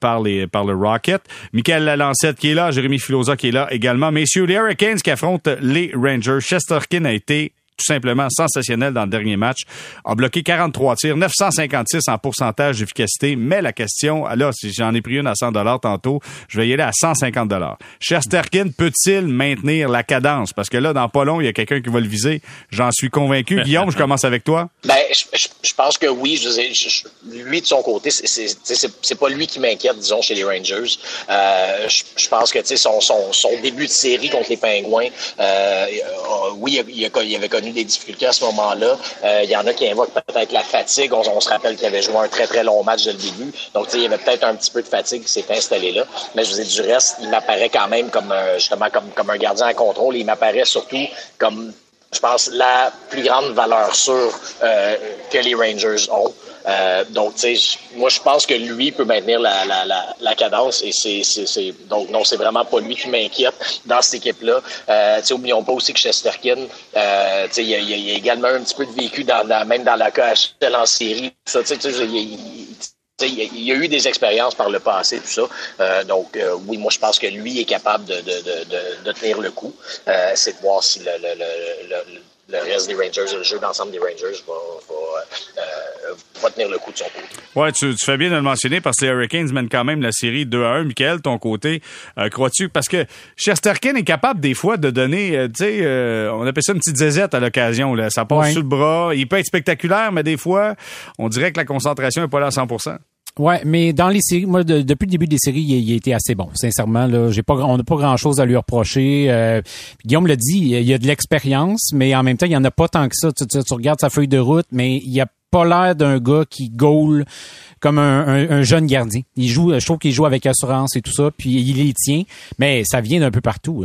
par le Rocket. Mikaël Lalancette qui est là, Jérémy Filosa qui est là également. Messieurs, les Hurricanes qui affrontent les Rangers. Shesterkin a été tout simplement sensationnel dans le dernier match, a bloqué 43 tirs, 956 en pourcentage d'efficacité, mais la question, là, si j'en ai pris une à 100 $ tantôt, je vais y aller à 150 $. Shesterkin peut-il maintenir la cadence? Parce que là, dans pas long, il y a quelqu'un qui va le viser, j'en suis convaincu. Guillaume, je commence avec toi. Ben, je pense que oui, lui, de son côté, c'est pas lui qui m'inquiète, disons, chez les Rangers. Je pense que, tu sais, son début de série contre les Pingouins, oui, il avait connu des difficultés à ce moment-là. Il y en a qui invoquent peut-être la fatigue. On se rappelle qu'il avait joué un très, très long match dès le début. Donc, il y avait peut-être un petit peu de fatigue qui s'est installée là. Mais je vous ai dit, du reste, il m'apparaît quand même comme justement comme un gardien à contrôle. Et il m'apparaît surtout comme, je pense, la plus grande valeur sûre que les Rangers ont. Donc, tu sais, moi, je pense que lui peut maintenir la cadence et c'est donc non, c'est vraiment pas lui qui m'inquiète dans cette équipe-là. Tu sais, oublions pas aussi que Shesterkin, tu sais, il y a également un petit peu de vécu même dans la KHL en série. Ça, tu sais, il y a eu des expériences par le passé, tout ça. Donc, oui, moi, je pense que lui est capable de tenir le coup. C'est de voir si le reste des Rangers, le jeu d'ensemble des Rangers va tenir le coup de son côté. Oui, tu fais bien de le mentionner parce que les Hurricanes mènent quand même la série 2-1. Mikaël, ton côté, crois-tu? Parce que Shesterkin est capable des fois de donner, tu sais, on appelle ça une petite zézette à l'occasion. Là. Ça passe sous le bras. Il peut être spectaculaire, mais des fois, on dirait que la concentration n'est pas là à 100%. Ouais, mais dans les séries, moi depuis le début des séries, il a été assez bon. Sincèrement, là, on n'a pas grand-chose à lui reprocher. Guillaume l'a dit, il y a de l'expérience, mais en même temps, il y en a pas tant que ça. Tu regardes sa feuille de route, mais il y a pas l'air d'un gars qui goal comme un jeune gardien. Je trouve qu'il joue avec assurance et tout ça, puis il les tient, mais ça vient d'un peu partout.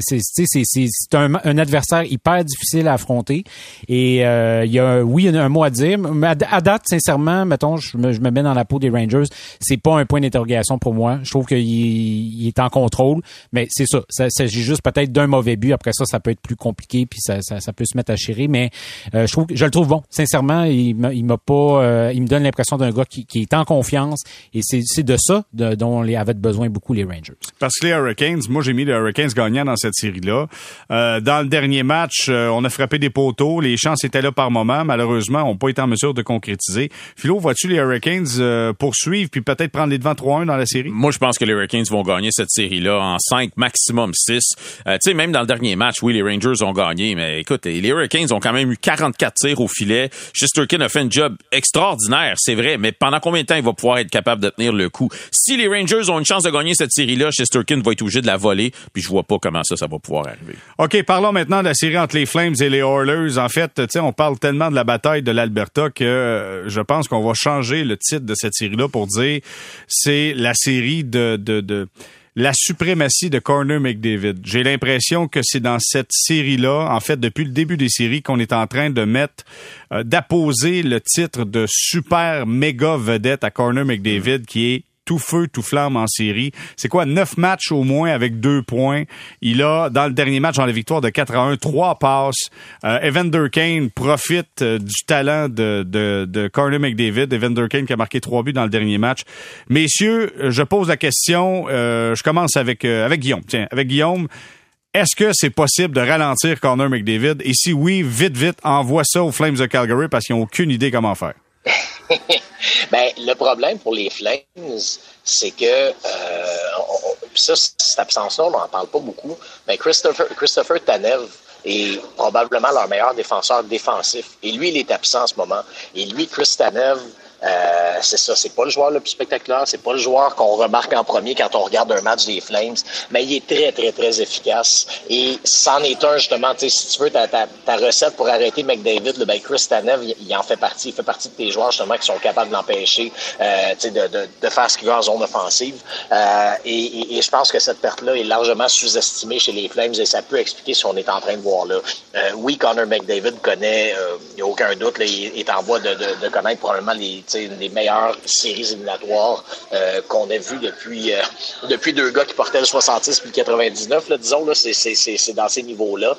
C'est un adversaire hyper difficile à affronter et il y a un mot à dire, mais à date, sincèrement, mettons, je me mets dans la peau des Rangers, c'est pas un point d'interrogation pour moi. Je trouve qu'il est en contrôle, mais c'est ça. Ça s'agit juste peut-être d'un mauvais but. Après ça, ça peut être plus compliqué, puis ça peut se mettre à chérir, mais je le trouve bon. Sincèrement, il me donne l'impression d'un gars qui est en confiance, et c'est de ça dont les avaient besoin beaucoup les Rangers. Parce que les Hurricanes, moi j'ai mis les Hurricanes gagnants dans cette série-là. Dans le dernier match, on a frappé des poteaux, les chances étaient là par moment, malheureusement, on n'a pas été en mesure de concrétiser. Philo, vois-tu les Hurricanes poursuivre puis peut-être prendre les devants 3-1 dans la série? Moi, je pense que les Hurricanes vont gagner cette série-là en 5, maximum 6. Tu sais, même dans le dernier match, oui, les Rangers ont gagné, mais écoute, les Hurricanes ont quand même eu 44 tirs au filet. Shesterkin a fait un job extraordinaire, c'est vrai, mais pendant combien de temps il va pouvoir être capable de tenir le coup? Si les Rangers ont une chance de gagner cette série-là, Shesterkin va être obligé de la voler, puis je vois pas comment ça va pouvoir arriver. OK, parlons maintenant de la série entre les Flames et les Oilers. En fait, tu sais, on parle tellement de la bataille de l'Alberta que je pense qu'on va changer le titre de cette série-là pour dire c'est la série de la suprématie de Connor McDavid. J'ai l'impression que c'est dans cette série-là, en fait, depuis le début des séries, qu'on est en train de mettre, d'apposer le titre de super méga vedette à Connor McDavid, qui est tout feu, tout flamme en série. C'est quoi? 9 matchs au moins avec 2 points. Il a, dans le dernier match, dans la victoire de 4-1, 3 passes. Evander Kane profite du talent de Connor McDavid. Evander Kane qui a marqué 3 buts dans le dernier match. Messieurs, je pose la question. Je commence avec Guillaume. Tiens, avec Guillaume. Est-ce que c'est possible de ralentir Connor McDavid? Et si oui, vite, envoie ça aux Flames de Calgary parce qu'ils n'ont aucune idée comment faire. Ben, le problème pour les Flames, c'est que cette absence-là, on n'en parle pas beaucoup, mais Christopher Tanev est probablement leur meilleur défenseur défensif. Et lui, il est absent en ce moment. Et lui, Chris Tanev, c'est ça, c'est pas le joueur le plus spectaculaire, c'est pas le joueur qu'on remarque en premier quand on regarde un match des Flames, mais il est très, très, très efficace. Et c'en est un, justement, tu sais, si tu veux ta recette pour arrêter McDavid, là, ben Chris Tanev, il en fait partie. Il fait partie de tes joueurs, justement, qui sont capables de l'empêcher, tu sais, de faire ce qu'il veut en zone offensive. Et je pense que cette perte-là est largement sous-estimée chez les Flames et ça peut expliquer ce qu'on est en train de voir là. Oui, Connor McDavid connaît, il n'y a aucun doute, là, il est en voie de connaître probablement les meilleures séries éliminatoires qu'on a vues depuis 2 gars qui portaient le 66 puis le 99, là, disons, là, c'est dans ces niveaux-là.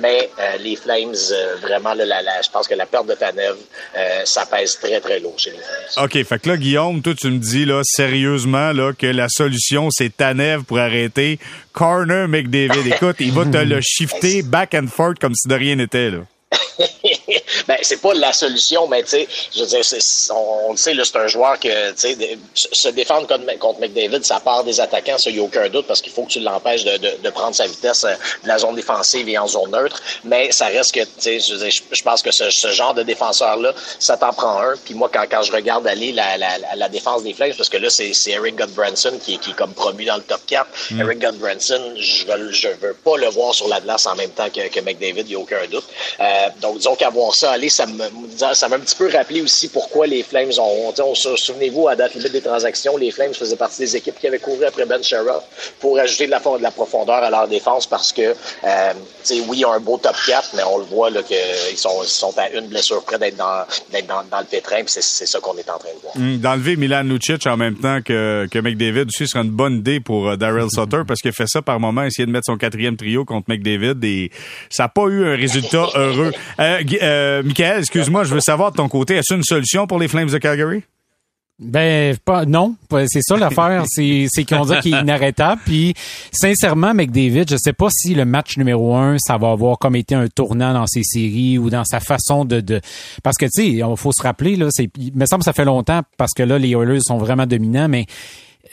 Mais les Flames, vraiment, là, je pense que la perte de Tanev, ça pèse très, très lourd chez les Flames. OK, fait que là, Guillaume, toi, tu me dis là, sérieusement là, que la solution, c'est Tanev pour arrêter Connor McDavid. Écoute, il va te le shifter back and forth comme si de rien n'était, là. Ben, c'est pas la solution, mais tu sais, je veux dire, on le sait, là, c'est un joueur que, tu sais, se défendre contre McDavid, ça part des attaquants, ça, il n'y a aucun doute, parce qu'il faut que tu l'empêches de prendre sa vitesse de la zone défensive et en zone neutre, mais ça reste que, tu sais, je veux dire, je pense que ce genre de défenseur-là, ça t'en prend un, puis moi, quand je regarde aller la défense des Flames, parce que là, c'est Eric Gudbranson qui est comme promu dans le top 4, Eric Gudbranson, je veux pas le voir sur la glace en même temps que McDavid, il n'y a aucun doute, donc disons qu'avoir ça aller, ça m'a un petit peu rappelé aussi pourquoi les Flames ont souvenez-vous, à date limite des transactions, les Flames faisaient partie des équipes qui avaient couru après Ben Sherrod pour ajouter de la profondeur à leur défense parce que, oui, ils ont un beau top 4, mais on le voit là qu'ils sont à une blessure près d'être dans le pétrin, puis c'est ça qu'on est en train de voir. D'enlever Milan Lucic en même temps que McDavid aussi serait une bonne idée pour Darryl Sutter parce qu'il fait ça par moment, essayer de mettre son 4e trio contre McDavid et ça n'a pas eu un résultat heureux. Mikaël, excuse-moi, je veux savoir de ton côté, est-ce une solution pour les Flames de Calgary? Ben pas non, c'est ça l'affaire, c'est qu'on dit qu'il est inarrêtable. Puis sincèrement, McDavid, je sais pas si le match numéro 1, ça va avoir comme été un tournant dans ses séries ou dans sa façon de parce que tu sais, faut se rappeler là, il me semble que ça fait longtemps parce que là les Oilers sont vraiment dominants, mais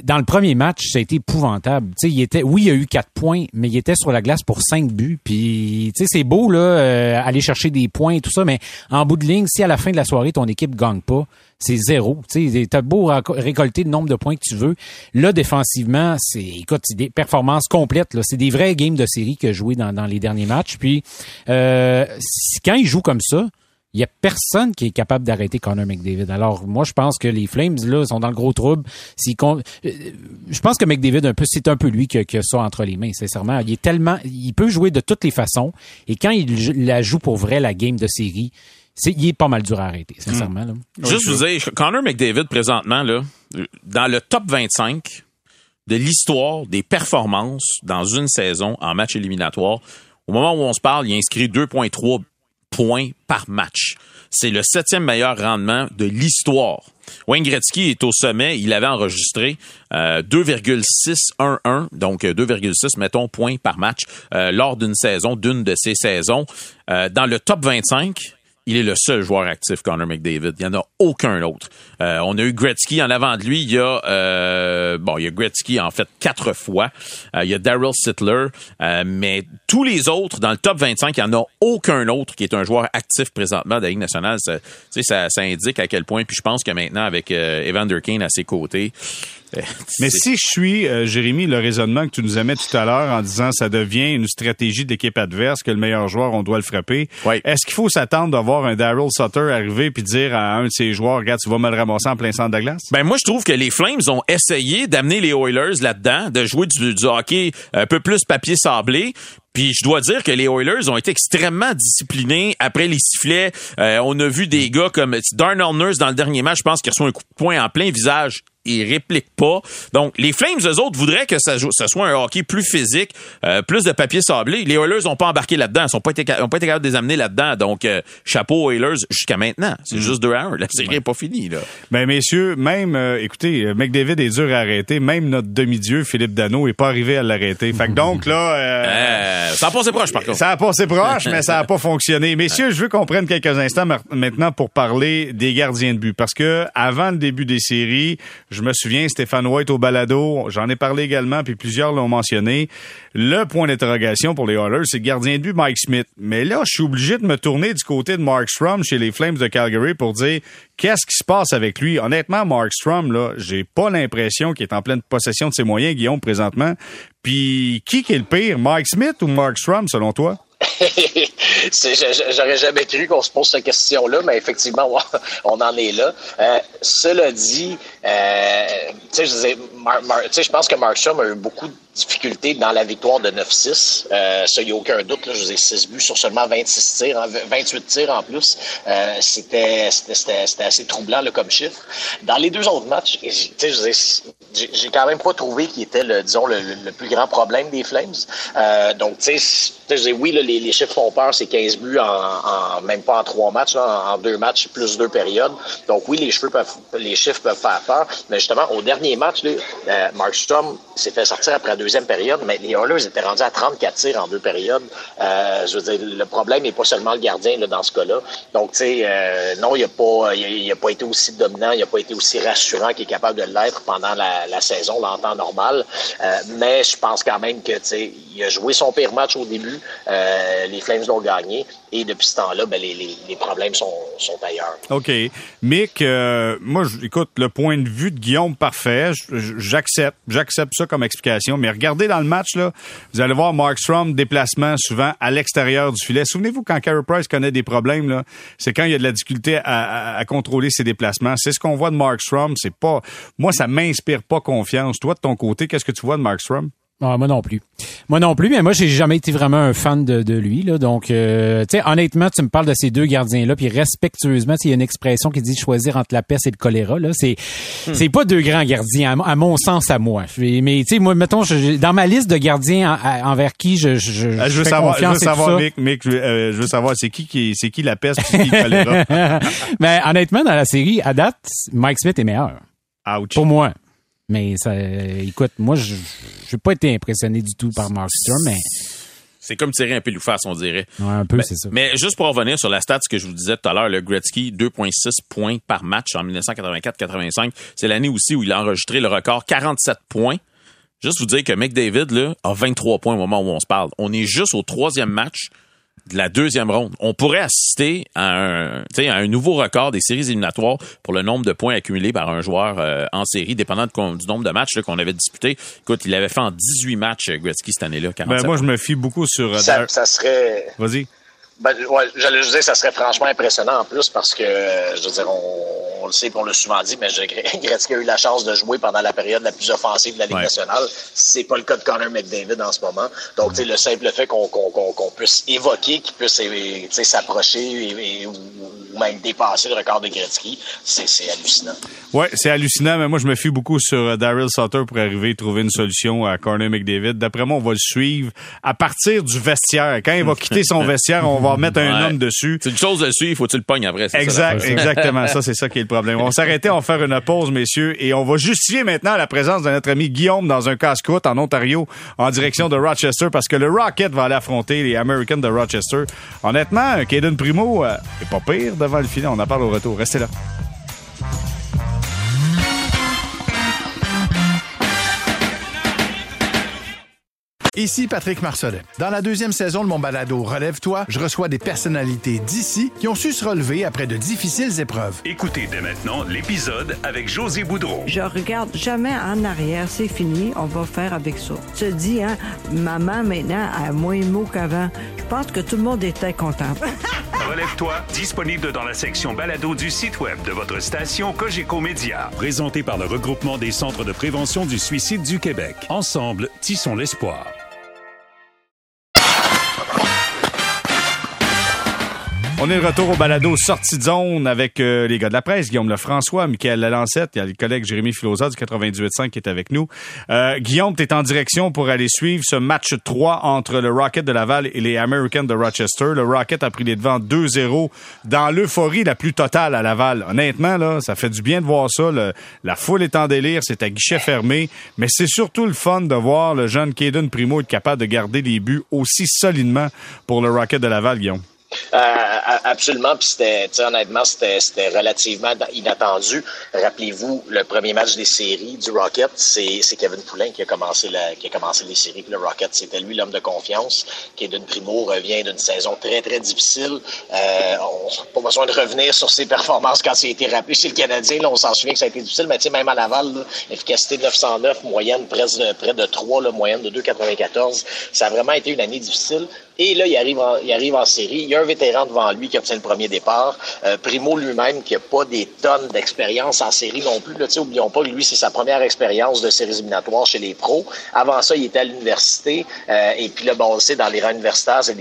dans le premier match, ça a été épouvantable. Tu sais, il a eu 4 points, mais il était sur la glace pour 5 buts. Puis, tu sais, c'est beau là, aller chercher des points et tout ça, mais en bout de ligne, si à la fin de la soirée ton équipe gagne pas, c'est 0. Tu sais, t'as beau récolter le nombre de points que tu veux. Là, défensivement, c'est des performances complètes. Là, c'est des vrais games de série que joué dans les derniers matchs. Puis, quand ils jouent comme ça, il y a personne qui est capable d'arrêter Connor McDavid. Alors, moi, je pense que les Flames, là, sont dans le gros trouble. Je pense que McDavid, c'est un peu lui qui a ça entre les mains, sincèrement. Il peut jouer de toutes les façons. Et quand il la joue pour vrai, la game de série, il est pas mal dur à arrêter, sincèrement. Là. Juste vous dire, Connor McDavid, présentement, là, dans le top 25 de l'histoire des performances dans une saison en match éliminatoire, au moment où on se parle, il a inscrit 2,3 points par match. C'est le 7e meilleur rendement de l'histoire. Wayne Gretzky est au sommet. Il avait enregistré 2,611, donc 2,6, mettons, points par match lors d'une saison, d'une de ses saisons. Dans le top 25, il est le seul joueur actif, Connor McDavid. Il n'y en a aucun autre. On a eu Gretzky en avant de lui. Il y a Gretzky, en fait, 4 fois. Il y a Daryl Sittler. Mais tous les autres, dans le top 25, il n'y en a aucun autre qui est un joueur actif présentement de la Ligue nationale. Ça indique à quel point. Puis je pense que maintenant, avec Evander Kane à ses côtés... Mais si je suis, Jérémy, le raisonnement que tu nous amènes tout à l'heure en disant ça devient une stratégie d'équipe adverse, que le meilleur joueur, on doit le frapper, oui. Est-ce qu'il faut s'attendre à voir un Daryl Sutter arriver puis dire à un de ses joueurs, regarde, tu vas me le ramasser en plein centre de glace? Ben moi, je trouve que les Flames ont essayé d'amener les Oilers là-dedans, de jouer du hockey un peu plus papier sablé. Puis je dois dire que les Oilers ont été extrêmement disciplinés après les sifflets. On a vu des gars comme Darnell Nurse dans le dernier match, je pense qu'il reçoit un coup de poing en plein visage. Ils répliquent pas. Donc, les Flames, eux autres, voudraient que ça soit un hockey plus physique, plus de papier sablé. Les Oilers n'ont pas embarqué là-dedans. Ils n'ont pas été capables de les amener là-dedans. Donc, chapeau aux Oilers jusqu'à maintenant. C'est juste 2-1. La série n'est pas finie, là. Bien, messieurs, même, écoutez, McDavid est dur à arrêter. Même notre demi-dieu, Philippe Danault, n'est pas arrivé à l'arrêter. Fait que donc, là... ça a passé proche, par contre. Ça a passé proche, mais ça n'a pas fonctionné. Messieurs, je veux qu'on prenne quelques instants maintenant pour parler des gardiens de but. Parce que avant le début des séries... Je me souviens, Stéphane White au balado, j'en ai parlé également, puis plusieurs l'ont mentionné. Le point d'interrogation pour les Oilers, c'est le gardien de but Mike Smith. Mais là, je suis obligé de me tourner du côté de Mark Strom chez les Flames de Calgary pour dire qu'est-ce qui se passe avec lui. Honnêtement, Mark Strom, là, j'ai pas l'impression qu'il est en pleine possession de ses moyens, Guillaume, présentement. Puis qui est le pire, Mike Smith ou Mark Strom, selon toi? J'aurais jamais cru qu'on se pose cette question-là, mais effectivement, on en est là. Cela dit, je pense que Mark Strom a eu beaucoup de difficultés dans la victoire de 9-6. Ça, il n'y a aucun doute. Là, je vous ai 6 buts sur seulement 26 tirs, 28 tirs en plus. C'était assez troublant là, comme chiffre. Dans les deux autres matchs, j'ai quand même pas trouvé qu'il était, le plus grand problème des Flames. Donc, oui, là, les chiffres font peur. C'est 15 buts en même pas en 3 matchs, là, en 2 matchs plus 2 périodes. Donc, oui, les chiffres peuvent faire peur. Mais justement, au dernier match, là, Mark Strom s'est fait sortir après la 2e période, mais les Oilers étaient rendus à 34 tirs en 2 périodes. Je veux dire, le problème n'est pas seulement le gardien là, dans ce cas-là. Donc, non, il n'a pas été aussi dominant, il n'a pas été aussi rassurant qu'il est capable de l'être pendant la saison, là, en temps normal. Mais je pense quand même que il a joué son pire match au début. Les Flames l'ont gagné. Et depuis ce temps-là, ben, les problèmes sont ailleurs. OK. Mick, moi, écoute, le point de vue de Guillaume, parfait. J'accepte ça comme explication. Mais regardez dans le match, là, vous allez voir Mark Strom, déplacement souvent à l'extérieur du filet. Souvenez-vous, quand Carey Price connaît des problèmes, là, c'est quand il y a de la difficulté à contrôler ses déplacements. C'est ce qu'on voit de Mark Strom. C'est pas... Moi, ça m'inspire pas confiance. Toi, de ton côté, qu'est-ce que tu vois de Mark Strom? Ah, moi non plus, mais moi j'ai jamais été vraiment un fan de lui là, donc honnêtement, tu me parles de ces deux gardiens là, puis respectueusement, il y a une expression qui dit choisir entre la peste et le choléra là, c'est pas deux grands gardiens à mon sens à moi. Mais tu sais, moi mettons dans ma liste de gardiens envers qui je veux savoir c'est qui la peste et qui le choléra. Mais honnêtement, dans la série à date, Mike Smith est meilleur. Ouch. Pour moi. Mais ça, écoute, moi, je n'ai pas été impressionné du tout par Mark Strom, mais... C'est comme tirer un peu l'oufasse, on dirait. Ouais, un peu, c'est ça. Mais juste pour revenir sur la stat, ce que je vous disais tout à l'heure, le Gretzky, 2,6 points par match en 1984-85. C'est l'année aussi où il a enregistré le record, 47 points. Juste vous dire que McDavid, là, a 23 points au moment où on se parle. On est juste au 3e match de la 2e ronde. On pourrait assister à un nouveau record des séries éliminatoires pour le nombre de points accumulés par un joueur en série, dépendant du nombre de matchs là, qu'on avait disputé. Écoute, il avait fait en 18 matchs, Gretzky, cette année-là. Moi, je me fie beaucoup sur... Ça serait... Vas-y. Ben, ouais, j'allais juste dire, ça serait franchement impressionnant en plus parce que, je veux dire, on le sait, on l'a souvent dit, mais Gretzky a eu la chance de jouer pendant la période la plus offensive de la Ligue nationale. C'est pas le cas de Connor McDavid en ce moment. Donc, tu sais, le simple fait qu'on puisse évoquer, qu'il puisse s'approcher et ou même dépasser le record de Gretzky, c'est hallucinant. Oui, c'est hallucinant, mais moi, je me fie beaucoup sur Daryl Sutter pour arriver à trouver une solution à Connor McDavid. D'après moi, on va le suivre à partir du vestiaire. Quand il va quitter son vestiaire, on va remettre un homme dessus. C'est une chose de suivre, faut-tu le pognes après. Exactement, ça, c'est ça qui est le problème. On va s'arrêter, on va faire une pause, messieurs, et on va justifier maintenant la présence de notre ami Guillaume dans un casse-croûte en Ontario en direction de Rochester, parce que le Rocket va aller affronter les Americans de Rochester. Honnêtement, Caden Primo est pas pire devant le filet. On en parle au retour. Restez là. Ici Patrick Marcellet. Dans la deuxième saison de mon balado Relève-toi, je reçois des personnalités d'ici qui ont su se relever après de difficiles épreuves. Écoutez dès maintenant l'épisode avec José Boudreau. Je regarde jamais en arrière, c'est fini, on va faire avec ça. Tu te dis, hein, maman maintenant a moins de mots qu'avant. Je pense que tout le monde était content. Relève-toi, disponible dans la section balado du site web de votre station Cogeco Média. Présenté par le regroupement des centres de prévention du suicide du Québec. Ensemble, tissons l'espoir. On est de retour au balado Sortie de zone avec les gars de la presse, Guillaume Lefrançois, Mikaël Lalancette, il y a le collègue Jérémy Filosa du 98.5 qui est avec nous. Guillaume, tu es en direction pour aller suivre ce match 3 entre le Rocket de Laval et les Americans de Rochester. Le Rocket a pris les devants 2-0 dans l'euphorie la plus totale à Laval. Honnêtement, là, ça fait du bien de voir ça. La foule est en délire, c'est à guichet fermé, mais c'est surtout le fun de voir le jeune Caden Primo être capable de garder les buts aussi solidement pour le Rocket de Laval, Guillaume. Absolument, puis c'était relativement inattendu. Rappelez-vous, le premier match des séries du Rocket, c'est Kevin Poulin qui a commencé les séries. Le Rocket, c'était lui l'homme de confiance. Caden Primo revient d'une saison très très difficile. Pas besoin de revenir sur ses performances quand il a été rappelé chez le Canadien. Là, on s'en souvient que ça a été difficile, mais même à Laval, là, efficacité de 909, moyenne près de 3, là, moyenne de 2,94. Ça a vraiment été une année difficile. Et là, il arrive en série. Il y a un vétéran devant lui qui obtient le premier départ. Primo lui-même, qui n'a pas des tonnes d'expérience en série non plus. Là, oublions pas que lui, c'est sa première expérience de séries éliminatoires chez les pros. Avant ça, il était à l'université. Et puis là, bon, on sait, dans les rangs universitaires, c'est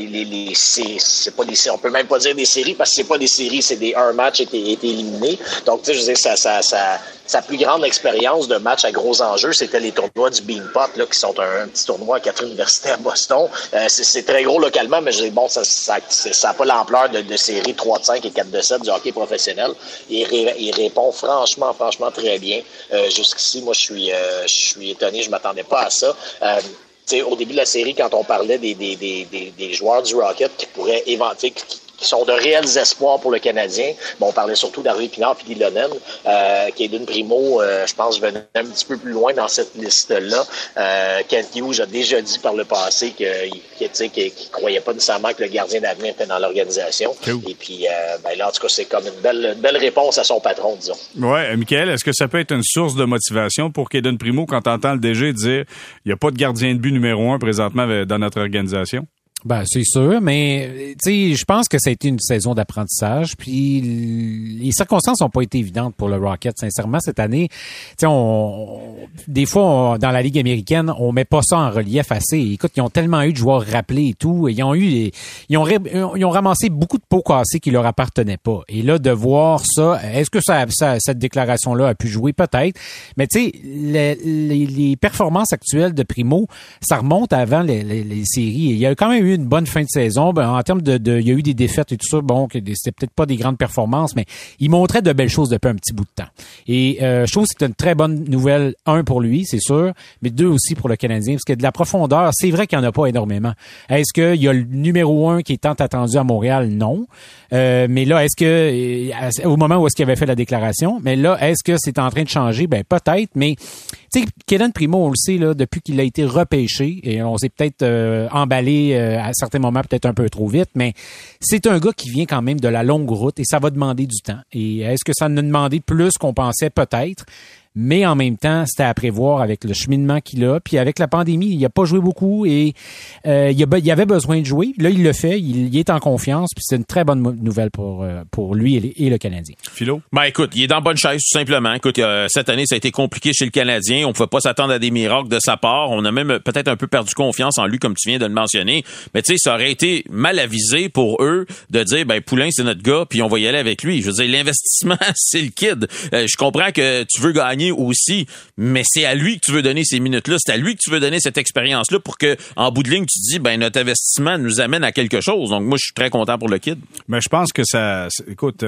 pas des séries. On peut même pas dire des séries parce que c'est pas des séries, c'est des un match était éliminé. Donc, tu sais, je veux dire, sa plus grande expérience de match à gros enjeux, c'était les tournois du Beanpot, là, qui sont un petit tournoi à 4 universités à Boston. C'est très gros localement, mais je dis, bon, ça n'a pas l'ampleur de séries 3-5 et 4-7 du hockey professionnel. Il répond franchement très bien. Jusqu'ici, moi, je suis étonné, je m'attendais pas à ça. Au début de la série, quand on parlait des joueurs du Rocket qui pourraient éventer... qui sont de réels espoirs pour le Canadien. Bon, on parlait surtout d'Harry Pinard et d'Ilonen, qui est d'une primo, je pense, venait un petit peu plus loin dans cette liste-là. Kent Hughes a déjà dit par le passé qu'il croyait pas nécessairement que le gardien d'avenir était dans l'organisation. Cool. Et puis, là, en tout cas, c'est comme une belle réponse à son patron, disons. Oui, Mikaël, est-ce que ça peut être une source de motivation pour Caden Primo quand t'entends le DG dire « Il n'y a pas de gardien de but numéro 1 présentement dans notre organisation ». Ben, c'est sûr, mais tu sais, je pense que ça a été une saison d'apprentissage, puis les circonstances n'ont pas été évidentes pour le Rocket, sincèrement, cette année. Tu sais, dans la Ligue américaine, on met pas ça en relief assez. Écoute, ils ont tellement eu de joueurs rappelés et tout, ils ont ramassé beaucoup de pots cassés qui leur appartenaient pas. Et là, de voir ça, est-ce que cette déclaration-là a pu jouer? Peut-être, mais tu sais, les performances actuelles de Primo, ça remonte avant les séries. Il y a quand même eu une bonne fin de saison. Ben, en termes de, il y a eu des défaites et tout ça. Bon, c'était peut-être pas des grandes performances, mais il montrait de belles choses depuis un petit bout de temps. Et je trouve que c'est une très bonne nouvelle, un, pour lui, c'est sûr, mais deux aussi pour le Canadien, parce que de la profondeur, c'est vrai qu'il n'y en a pas énormément. Est-ce qu'il y a le numéro 1 qui est tant attendu à Montréal? Non. Mais là, est-ce que, au moment où est-ce qu'il avait fait la déclaration, mais là, est-ce que c'est en train de changer? Ben, peut-être, mais tu sais, Caden Primo, on le sait, là, depuis qu'il a été repêché, et on s'est peut-être emballé à certains moments peut-être un peu trop vite, mais c'est un gars qui vient quand même de la longue route et ça va demander du temps. Et est-ce que ça nous a demandé plus qu'on pensait? Peut-être. mais en même temps, c'était à prévoir avec le cheminement qu'il a, puis avec la pandémie, il n'a pas joué beaucoup et il avait besoin de jouer. Là, il le fait, il est en confiance, puis c'est une très bonne nouvelle pour lui et le Canadien. Philo? Ben écoute, il est dans bonne chaise, tout simplement. Écoute, cette année, ça a été compliqué chez le Canadien. On ne pouvait pas s'attendre à des miracles de sa part. On a même peut-être un peu perdu confiance en lui, comme tu viens de le mentionner. Mais tu sais, ça aurait été mal avisé pour eux de dire, ben Poulain, c'est notre gars, puis on va y aller avec lui. Je veux dire, l'investissement, c'est le kid. Je comprends que tu veux gagner aussi, mais c'est à lui que tu veux donner ces minutes-là. C'est à lui que tu veux donner cette expérience-là pour que, en bout de ligne, tu te dis, ben notre investissement nous amène à quelque chose. Donc, moi, je suis très content pour le kid. Mais je pense que ça... Écoute,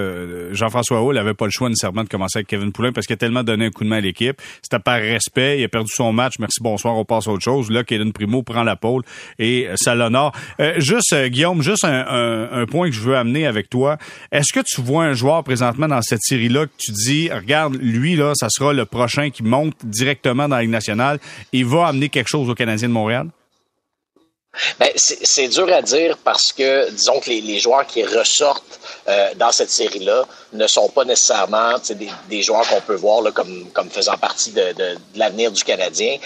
Jean-François Houle n'avait pas le choix nécessairement de commencer avec Kevin Poulain parce qu'il a tellement donné un coup de main à l'équipe. C'était par respect. Il a perdu son match. Merci, bonsoir, on passe à autre chose. Là, Kevin Primo prend la pôle et ça l'honore. Guillaume, juste un point que je veux amener avec toi. Est-ce que tu vois un joueur présentement dans cette série-là que tu dis, regarde, lui, là, ça sera le prochain qui monte directement dans la Ligue nationale et va amener quelque chose aux Canadiens de Montréal? Ben, c'est dur à dire parce que, disons que les joueurs qui ressortent dans cette série-là ne sont pas nécessairement des joueurs qu'on peut voir là, comme faisant partie de l'avenir du Canadien.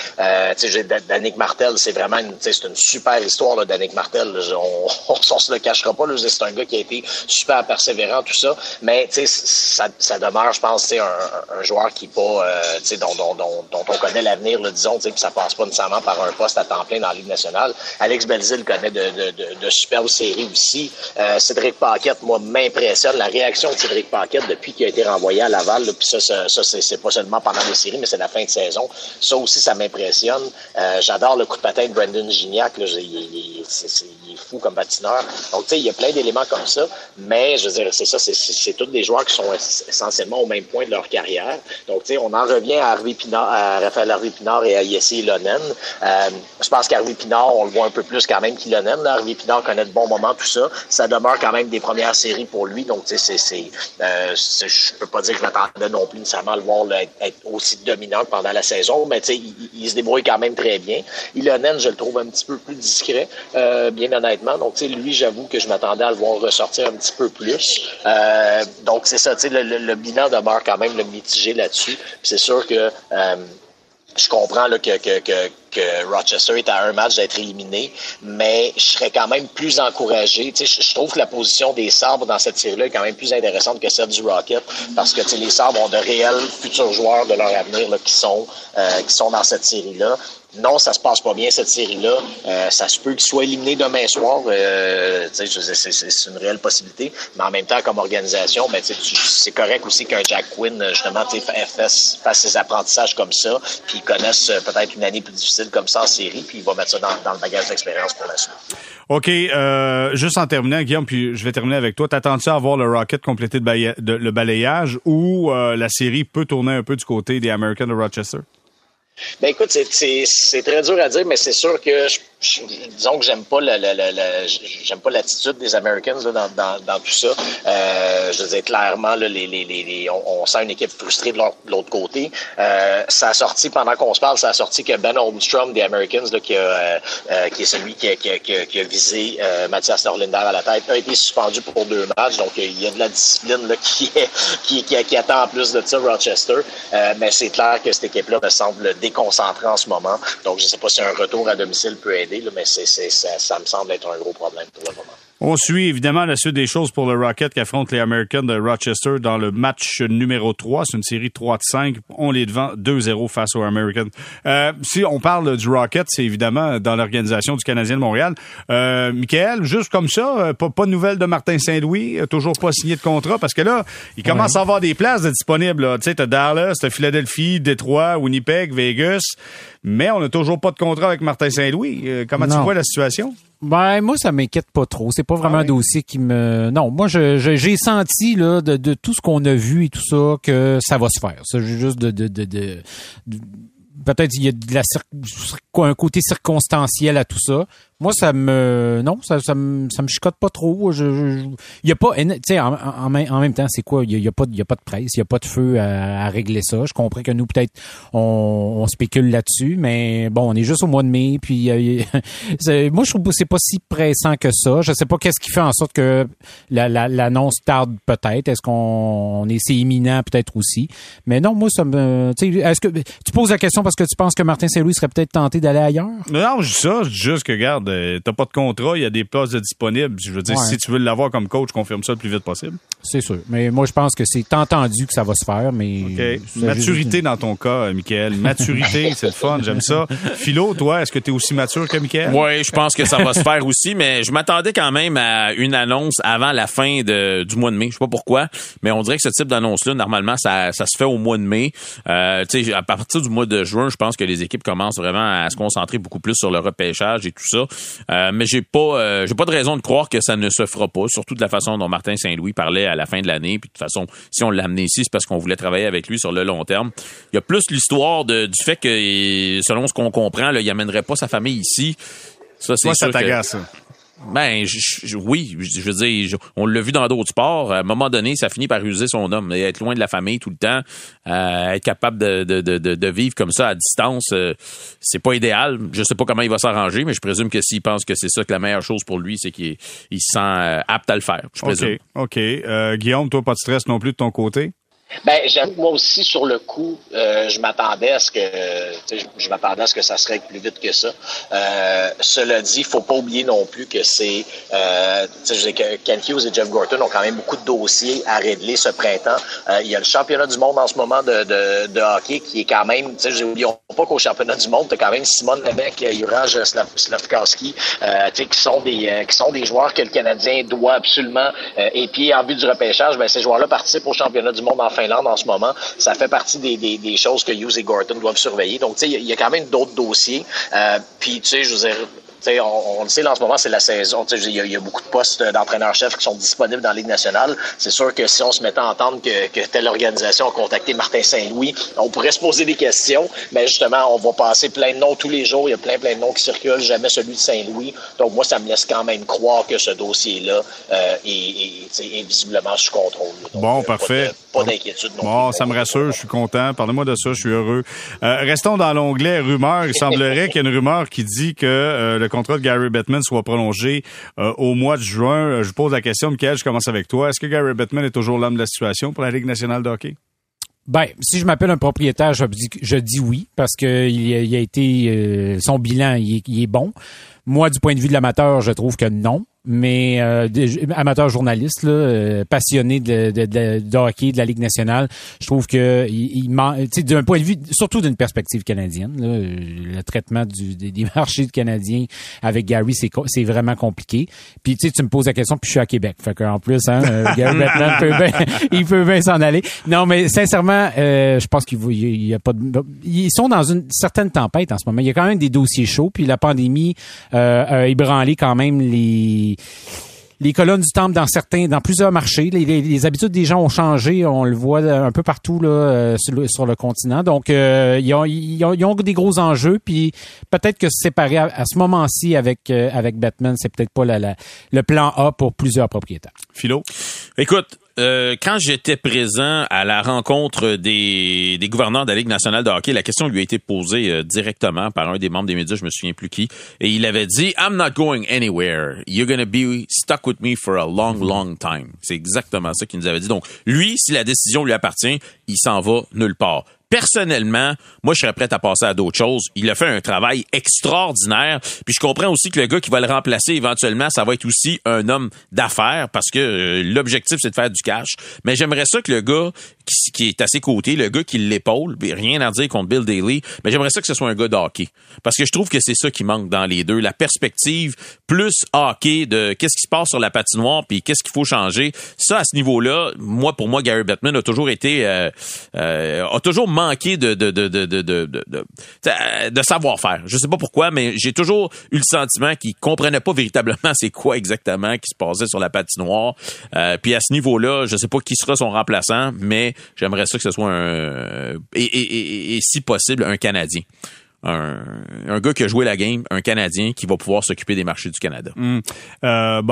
Danick Martel, c'est vraiment c'est une super histoire là, Danick Martel. On se le cachera pas. Là, c'est un gars qui a été super persévérant, tout ça. Mais ça demeure, je pense, un joueur qui pas dont on connaît l'avenir, là, disons, puis ça passe pas nécessairement par un poste à temps plein dans la Ligue nationale. Alex Belzile connaît de superbes séries aussi. Cédric Paquette, moi, m'impressionne. La réaction de Cédric Paquette depuis qu'il a été renvoyé à Laval, là, puis ça c'est pas seulement pendant les séries, mais c'est la fin de saison. Ça aussi, ça m'impressionne. J'adore le coup de patin de Brandon Gignac. Là, il est fou comme patineur. Donc, tu sais, il y a plein d'éléments comme ça, mais je veux dire, c'est tous des joueurs qui sont essentiellement au même point de leur carrière. Donc, tu sais, on en revient à Raphaël Harvey-Pinard et à Jesse Ilonen. Je pense qu'Harvey Pinard, on le voit un peu plus quand même qu'il en aime. Harvey Pinard connaît de bons moments, tout ça. Ça demeure quand même des premières séries pour lui. Donc, tu sais, je peux pas dire que je m'attendais non plus nécessairement à le voir là, être aussi dominant pendant la saison, mais tu sais, il se débrouille quand même très bien. Ilonen, je le trouve un petit peu plus discret, bien honnêtement. Donc, tu sais, lui, j'avoue que je m'attendais à le voir ressortir un petit peu plus. Donc, c'est ça, tu sais, le bilan demeure quand même le mitigé là-dessus. Puis c'est sûr que... je comprends là, que Rochester est à un match d'être éliminé, mais je serais quand même plus encouragé. Tu sais, je trouve que la position des Sabres dans cette série-là est quand même plus intéressante que celle du Rocket, parce que tu sais, les Sabres ont de réels futurs joueurs de leur avenir là, qui sont dans cette série-là. Non, ça se passe pas bien, cette série-là. Ça se peut qu'il soit éliminé demain soir. C'est une réelle possibilité. Mais en même temps, comme organisation, ben, c'est correct aussi qu'un Jack Quinn, justement, fasse ses apprentissages comme ça, puis connaisse peut-être une année plus difficile comme ça en série, puis il va mettre ça dans le bagage d'expérience pour la suite. OK. Juste en terminant, Guillaume, puis je vais terminer avec toi. T'attends-tu à voir le Rocket compléter le balayage ou la série peut tourner un peu du côté des Americans de Rochester? Ben écoute, c'est très dur à dire, mais c'est sûr que disons que j'aime pas l'attitude des Americans là, dans tout ça. Je veux dire, clairement là, on sent une équipe frustrée de l'autre côté. Ça a sorti pendant qu'on se parle, que Ben Holmstrom des Americans là, qui est celui qui a visé Mathias Norlinder à la tête, a été suspendu pour 2 matchs. Donc il y a de la discipline là, qui attend en plus de ça Rochester. Mais c'est clair que cette équipe-là me semble déconcentré en ce moment. Donc, je ne sais pas si un retour à domicile peut aider, là, mais ça me semble être un gros problème pour le moment. On suit évidemment la suite des choses pour le Rocket qui affronte les Americans de Rochester dans le match numéro 3. C'est une série 3-5. On les devant 2-0 face aux Americans. Si on parle du Rocket, c'est évidemment dans l'organisation du Canadien de Montréal. Mikaël, juste comme ça, pas de nouvelles de Martin Saint-Louis, toujours pas signé de contrat parce que là, il commence à avoir des places de disponibles. Tu sais, t'as Dallas, t'as Philadelphie, Détroit, Winnipeg, Vegas, mais on n'a toujours pas de contrat avec Martin Saint-Louis. Comment tu vois la situation? Ben moi ça m'inquiète pas trop, c'est pas vraiment un dossier qui me j'ai senti là de tout ce qu'on a vu et tout ça que ça va se faire. Ça juste peut-être il y a un côté circonstanciel à tout ça. Moi, ça me chicote pas trop. Il y a pas, tu sais, en même temps, c'est quoi? Il y a pas de presse, il y a pas de feu à régler ça. Je comprends que nous, peut-être, on spécule là-dessus, mais bon, on est juste au mois de mai, puis moi, je trouve que c'est pas si pressant que ça. Je sais pas qu'est-ce qui fait en sorte que l'annonce tarde peut-être. Est-ce qu'on est si imminent peut-être aussi? Mais non, moi, ça me, tu sais, est-ce que tu poses la question parce que tu penses que Martin Saint-Louis serait peut-être tenté d'aller ailleurs? Non, je dis ça, je dis juste que, regarde, t'as pas de contrat, il y a des places de disponibles. Je veux dire, ouais. Si tu veux l'avoir comme coach, confirme ça le plus vite possible. C'est sûr. Mais moi, je pense que c'est entendu que ça va se faire, mais... Okay. Maturité dans ton cas, Mikaël. Maturité, c'est le fun, j'aime ça. Philo, toi, est-ce que t'es aussi mature que Mikaël? Oui, je pense que ça va se faire aussi, mais je m'attendais quand même à une annonce avant la fin du mois de mai. Je sais pas pourquoi, mais on dirait que ce type d'annonce-là, normalement, ça se fait au mois de mai. Tu sais, à partir du mois de juin, je pense que les équipes commencent vraiment à se concentrer beaucoup plus sur le repêchage et tout ça. Mais j'ai pas de raison de croire que ça ne se fera pas, surtout de la façon dont Martin Saint-Louis parlait à la fin de l'année. Puis de toute façon, si on l'a amené ici, c'est parce qu'on voulait travailler avec lui sur le long terme. Il y a plus l'histoire du fait que, selon ce qu'on comprend, là, il n'amènerait pas sa famille ici. Ça, c'est sûr. Ça t'agace, ça. Ben, oui, je veux dire, on l'a vu dans d'autres sports. À un moment donné, ça finit par user son homme. Être loin de la famille tout le temps, être capable de vivre comme ça à distance, c'est pas idéal. Je sais pas comment il va s'arranger, mais je présume que s'il pense que c'est ça, que la meilleure chose pour lui, c'est qu'il se sent apte à le faire. Je présume. OK. Guillaume, toi, pas de stress non plus de ton côté? Ben, j'avoue, moi aussi, sur le coup, je m'attendais à ce que ça se règle plus vite que ça. Cela dit, faut pas oublier non plus que c'est, Ken Hughes et Jeff Gorton ont quand même beaucoup de dossiers à régler ce printemps. Il y a le championnat du monde en ce moment de hockey qui est quand même, tu sais, oublions pas qu'au championnat du monde, t'as quand même Simone Lévesque, Juraj Slafkovský, tu sais, qui sont des joueurs que le Canadien doit absolument épier en vue du repêchage. Ben, ces joueurs-là participent au championnat du monde en Finlande en ce moment. Ça fait partie des choses que Hughes et Gorton doivent surveiller. Donc, tu sais, il y a quand même d'autres dossiers. Puis, tu sais, je veux dire, on le sait, là, en ce moment, c'est la saison. Il y a beaucoup de postes d'entraîneur-chef qui sont disponibles dans la Ligue nationale. C'est sûr que si on se mettait à entendre que telle organisation a contacté Martin Saint-Louis, on pourrait se poser des questions. Mais justement, on va passer plein de noms tous les jours. Il y a plein de noms qui circulent, jamais celui de Saint-Louis. Donc, moi, ça me laisse quand même croire que ce dossier-là est visiblement sous contrôle. Donc, bon, parfait. Pas d'inquiétude non bon, plus. Ça me rassure. Je suis content. Parlez-moi de ça. Je suis heureux. Restons dans l'onglet rumeurs. Il semblerait qu'il y a une rumeur qui dit que le contrat de Gary Bettman soit prolongé au mois de juin. Je pose la question, Mikaël, je commence avec toi. Est-ce que Gary Bettman est toujours l'homme de la situation pour la Ligue nationale de hockey? Ben, si je m'appelle un propriétaire, je dis oui, parce que il a été son bilan, il est bon. Moi, du point de vue de l'amateur, je trouve que non. Mais amateur journaliste, là, passionné de hockey de la Ligue nationale, je trouve que il tu sais, d'un point de vue, surtout d'une perspective canadienne, là, le traitement des marchés de Canadiens avec Gary, c'est vraiment compliqué. Puis tu sais, tu me poses la question, puis je suis à Québec, fait qu'en plus, hein, Gary Bettman peut bien s'en aller. Non, mais sincèrement, je pense qu'il y a pas de, ils sont dans une certaine tempête en ce moment. Il y a quand même des dossiers chauds, puis la pandémie a ébranlé quand même les colonnes du temple dans plusieurs marchés. Les habitudes des gens ont changé. On le voit un peu partout là, sur le continent. Donc, ils ont des gros enjeux. Puis peut-être que se séparer à ce moment-ci avec Batman, c'est peut-être pas le plan A pour plusieurs propriétaires. Philo? Écoute, quand j'étais présent à la rencontre des gouverneurs de la Ligue nationale de hockey, la question lui a été posée directement par un des membres des médias, je me souviens plus qui, et il avait dit « I'm not going anywhere. You're gonna be stuck with me for a long, long time. » C'est exactement ça qu'il nous avait dit. Donc, lui, si la décision lui appartient, il s'en va nulle part. Personnellement, moi, je serais prêt à passer à d'autres choses. Il a fait un travail extraordinaire. Puis je comprends aussi que le gars qui va le remplacer éventuellement, ça va être aussi un homme d'affaires parce que l'objectif, c'est de faire du cash. Mais j'aimerais ça que le gars qui est à ses côtés, le gars qui l'épaule, rien à dire contre Bill Daly, mais j'aimerais ça que ce soit un gars de hockey. Parce que je trouve que c'est ça qui manque dans les deux. La perspective plus hockey de qu'est-ce qui se passe sur la patinoire puis qu'est-ce qu'il faut changer. Ça, à ce niveau-là, pour moi, Gary Bettman a toujours été... a toujours manqué de savoir-faire. Je sais pas pourquoi, mais j'ai toujours eu le sentiment qu'il comprenait pas véritablement c'est quoi exactement qui se passait sur la patinoire. Puis à ce niveau-là, je sais pas qui sera son remplaçant, mais j'aimerais ça que ce soit un, et si possible, un Canadien. un gars qui a joué la game, un Canadien qui va pouvoir s'occuper des marchés du Canada.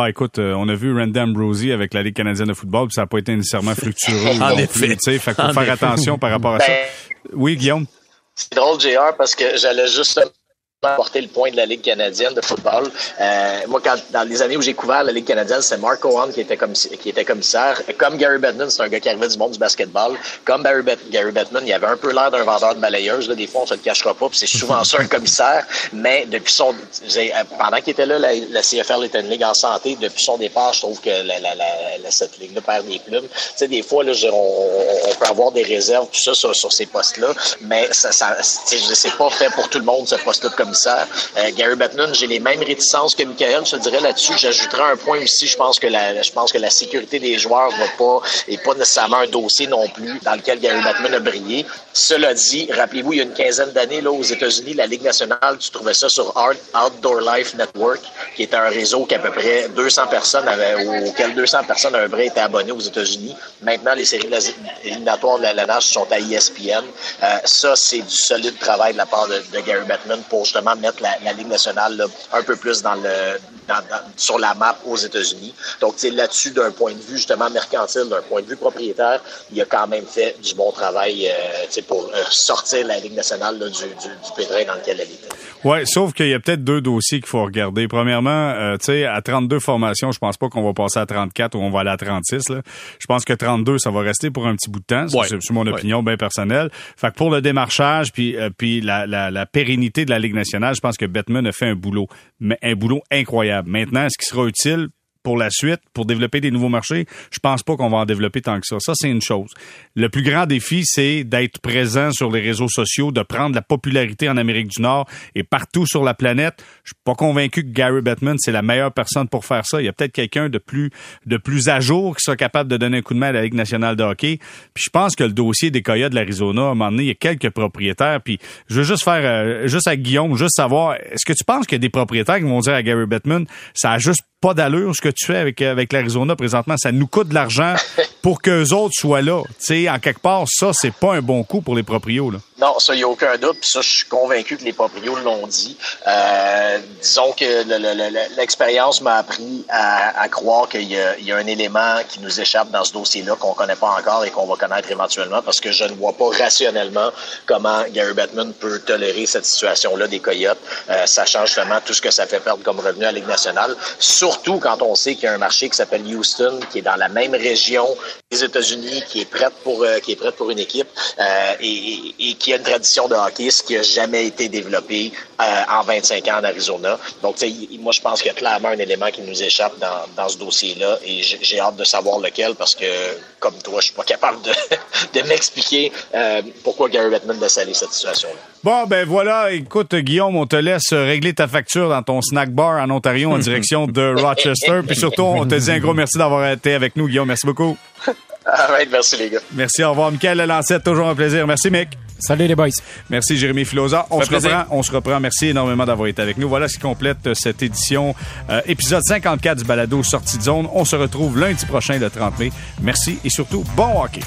Écoute, on a vu Randy Ambrosie avec la Ligue canadienne de football, puis ça n'a pas été nécessairement fructueux. En effet. Il faut faire attention par rapport à ça. Oui, Guillaume? C'est drôle, JR, parce que j'allais juste porter le point de la Ligue canadienne de football. Moi, dans les années où j'ai couvert la Ligue canadienne, c'est Mark O'Han qui était commissaire. Comme Gary Bettman, c'est un gars qui arrivait du monde du basketball. Comme Gary Bettman, il avait un peu l'air d'un vendeur de balayeuses. Là, des fois, on se le cachera pas, puis c'est souvent ça un commissaire. Mais depuis pendant qu'il était là, la CFL était une ligue en santé. Depuis son départ, je trouve que cette ligue-là perd des plumes. Tu sais, des fois, là, on peut avoir des réserves, tout ça, sur ces postes-là. Mais ça c'est pas fait pour tout le monde, ce poste-là de commissaire. Gary Bettman, j'ai les mêmes réticences que Mikaël, je dirais là-dessus. J'ajouterais un point aussi, je pense que la sécurité des joueurs n'est pas nécessairement un dossier non plus dans lequel Gary Bettman a brillé. Cela dit, rappelez-vous, il y a une quinzaine d'années, là, aux États-Unis, la Ligue nationale, tu trouvais ça sur Outdoor Life Network, qui était un réseau qu'à peu près 200 personnes auquel 200 personnes à peu près étaient abonnées aux États-Unis. Maintenant, les séries éliminatoires de la Nash sont à ESPN. Ça, c'est du solide travail de la part de Gary Bettman pour justement mettre la Ligue nationale là, un peu plus sur la map aux États-Unis. Donc, là-dessus, d'un point de vue justement mercantile, d'un point de vue propriétaire, il a quand même fait du bon travail pour sortir la Ligue nationale là, du pétrin dans lequel elle était. Oui, sauf qu'il y a peut-être deux dossiers qu'il faut regarder. Premièrement, à 32 formations, je pense pas qu'on va passer à 34 ou on va aller à 36. Là. Je pense que 32, ça va rester pour un petit bout de temps. Ouais. C'est mon opinion bien personnelle. Fait que pour le démarchage puis la pérennité de la Ligue nationale, je pense que Bettman a fait un boulot incroyable. Maintenant, est-ce qu'il sera utile pour la suite, pour développer des nouveaux marchés? Je pense pas qu'on va en développer tant que ça. Ça, c'est une chose. Le plus grand défi, c'est d'être présent sur les réseaux sociaux, de prendre la popularité en Amérique du Nord et partout sur la planète. Je suis pas convaincu que Gary Bettman, c'est la meilleure personne pour faire ça. Il y a peut-être quelqu'un de plus à jour qui sera capable de donner un coup de main à la Ligue nationale de hockey. Puis je pense que le dossier des Coyotes de l'Arizona, à un moment donné, il y a quelques propriétaires. Puis je veux juste faire, à Guillaume, juste savoir, est-ce que tu penses qu'il y a des propriétaires qui vont dire à Gary Bettman, ça a juste pas d'allure ce que tu fais avec l'Arizona présentement, ça nous coûte de l'argent pour qu'eux autres soient là. Tu sais, en quelque part, ça, c'est pas un bon coup pour les proprios, là. Non, ça, il n'y a aucun doute. Puis ça, je suis convaincu que les proprios l'ont dit. Disons que l'expérience m'a appris à croire qu'il y a un élément qui nous échappe dans ce dossier-là qu'on ne connaît pas encore et qu'on va connaître éventuellement parce que je ne vois pas rationnellement comment Gary Bettman peut tolérer cette situation-là des Coyotes, sachant justement tout ce que ça fait perdre comme revenu à la Ligue nationale. Surtout quand on sait qu'il y a un marché qui s'appelle Houston, qui est dans la même région des États-Unis, qui est prête pour une équipe et qui a une tradition de hockey, ce qui n'a jamais été développé en 25 ans en Arizona. Donc, moi, je pense qu'il y a clairement un élément qui nous échappe dans ce dossier-là et j'ai hâte de savoir lequel parce que, comme toi, je suis pas capable de m'expliquer pourquoi Gary Bettman a salé cette situation-là. Bon, ben voilà. Écoute, Guillaume, on te laisse régler ta facture dans ton snack bar en Ontario en direction de Rochester. Puis surtout, on te dit un gros merci d'avoir été avec nous, Guillaume. Merci beaucoup. All right, merci les gars. Merci, au revoir. Mikaël Lalancette, toujours un plaisir. Merci, Mick. Salut les boys. Merci Jérémy Filosa. On se reprend. Merci énormément d'avoir été avec nous. Voilà ce qui complète cette édition, épisode 54 du balado Sortie de zone. On se retrouve lundi prochain, le 30 mai. Merci et surtout, bon hockey.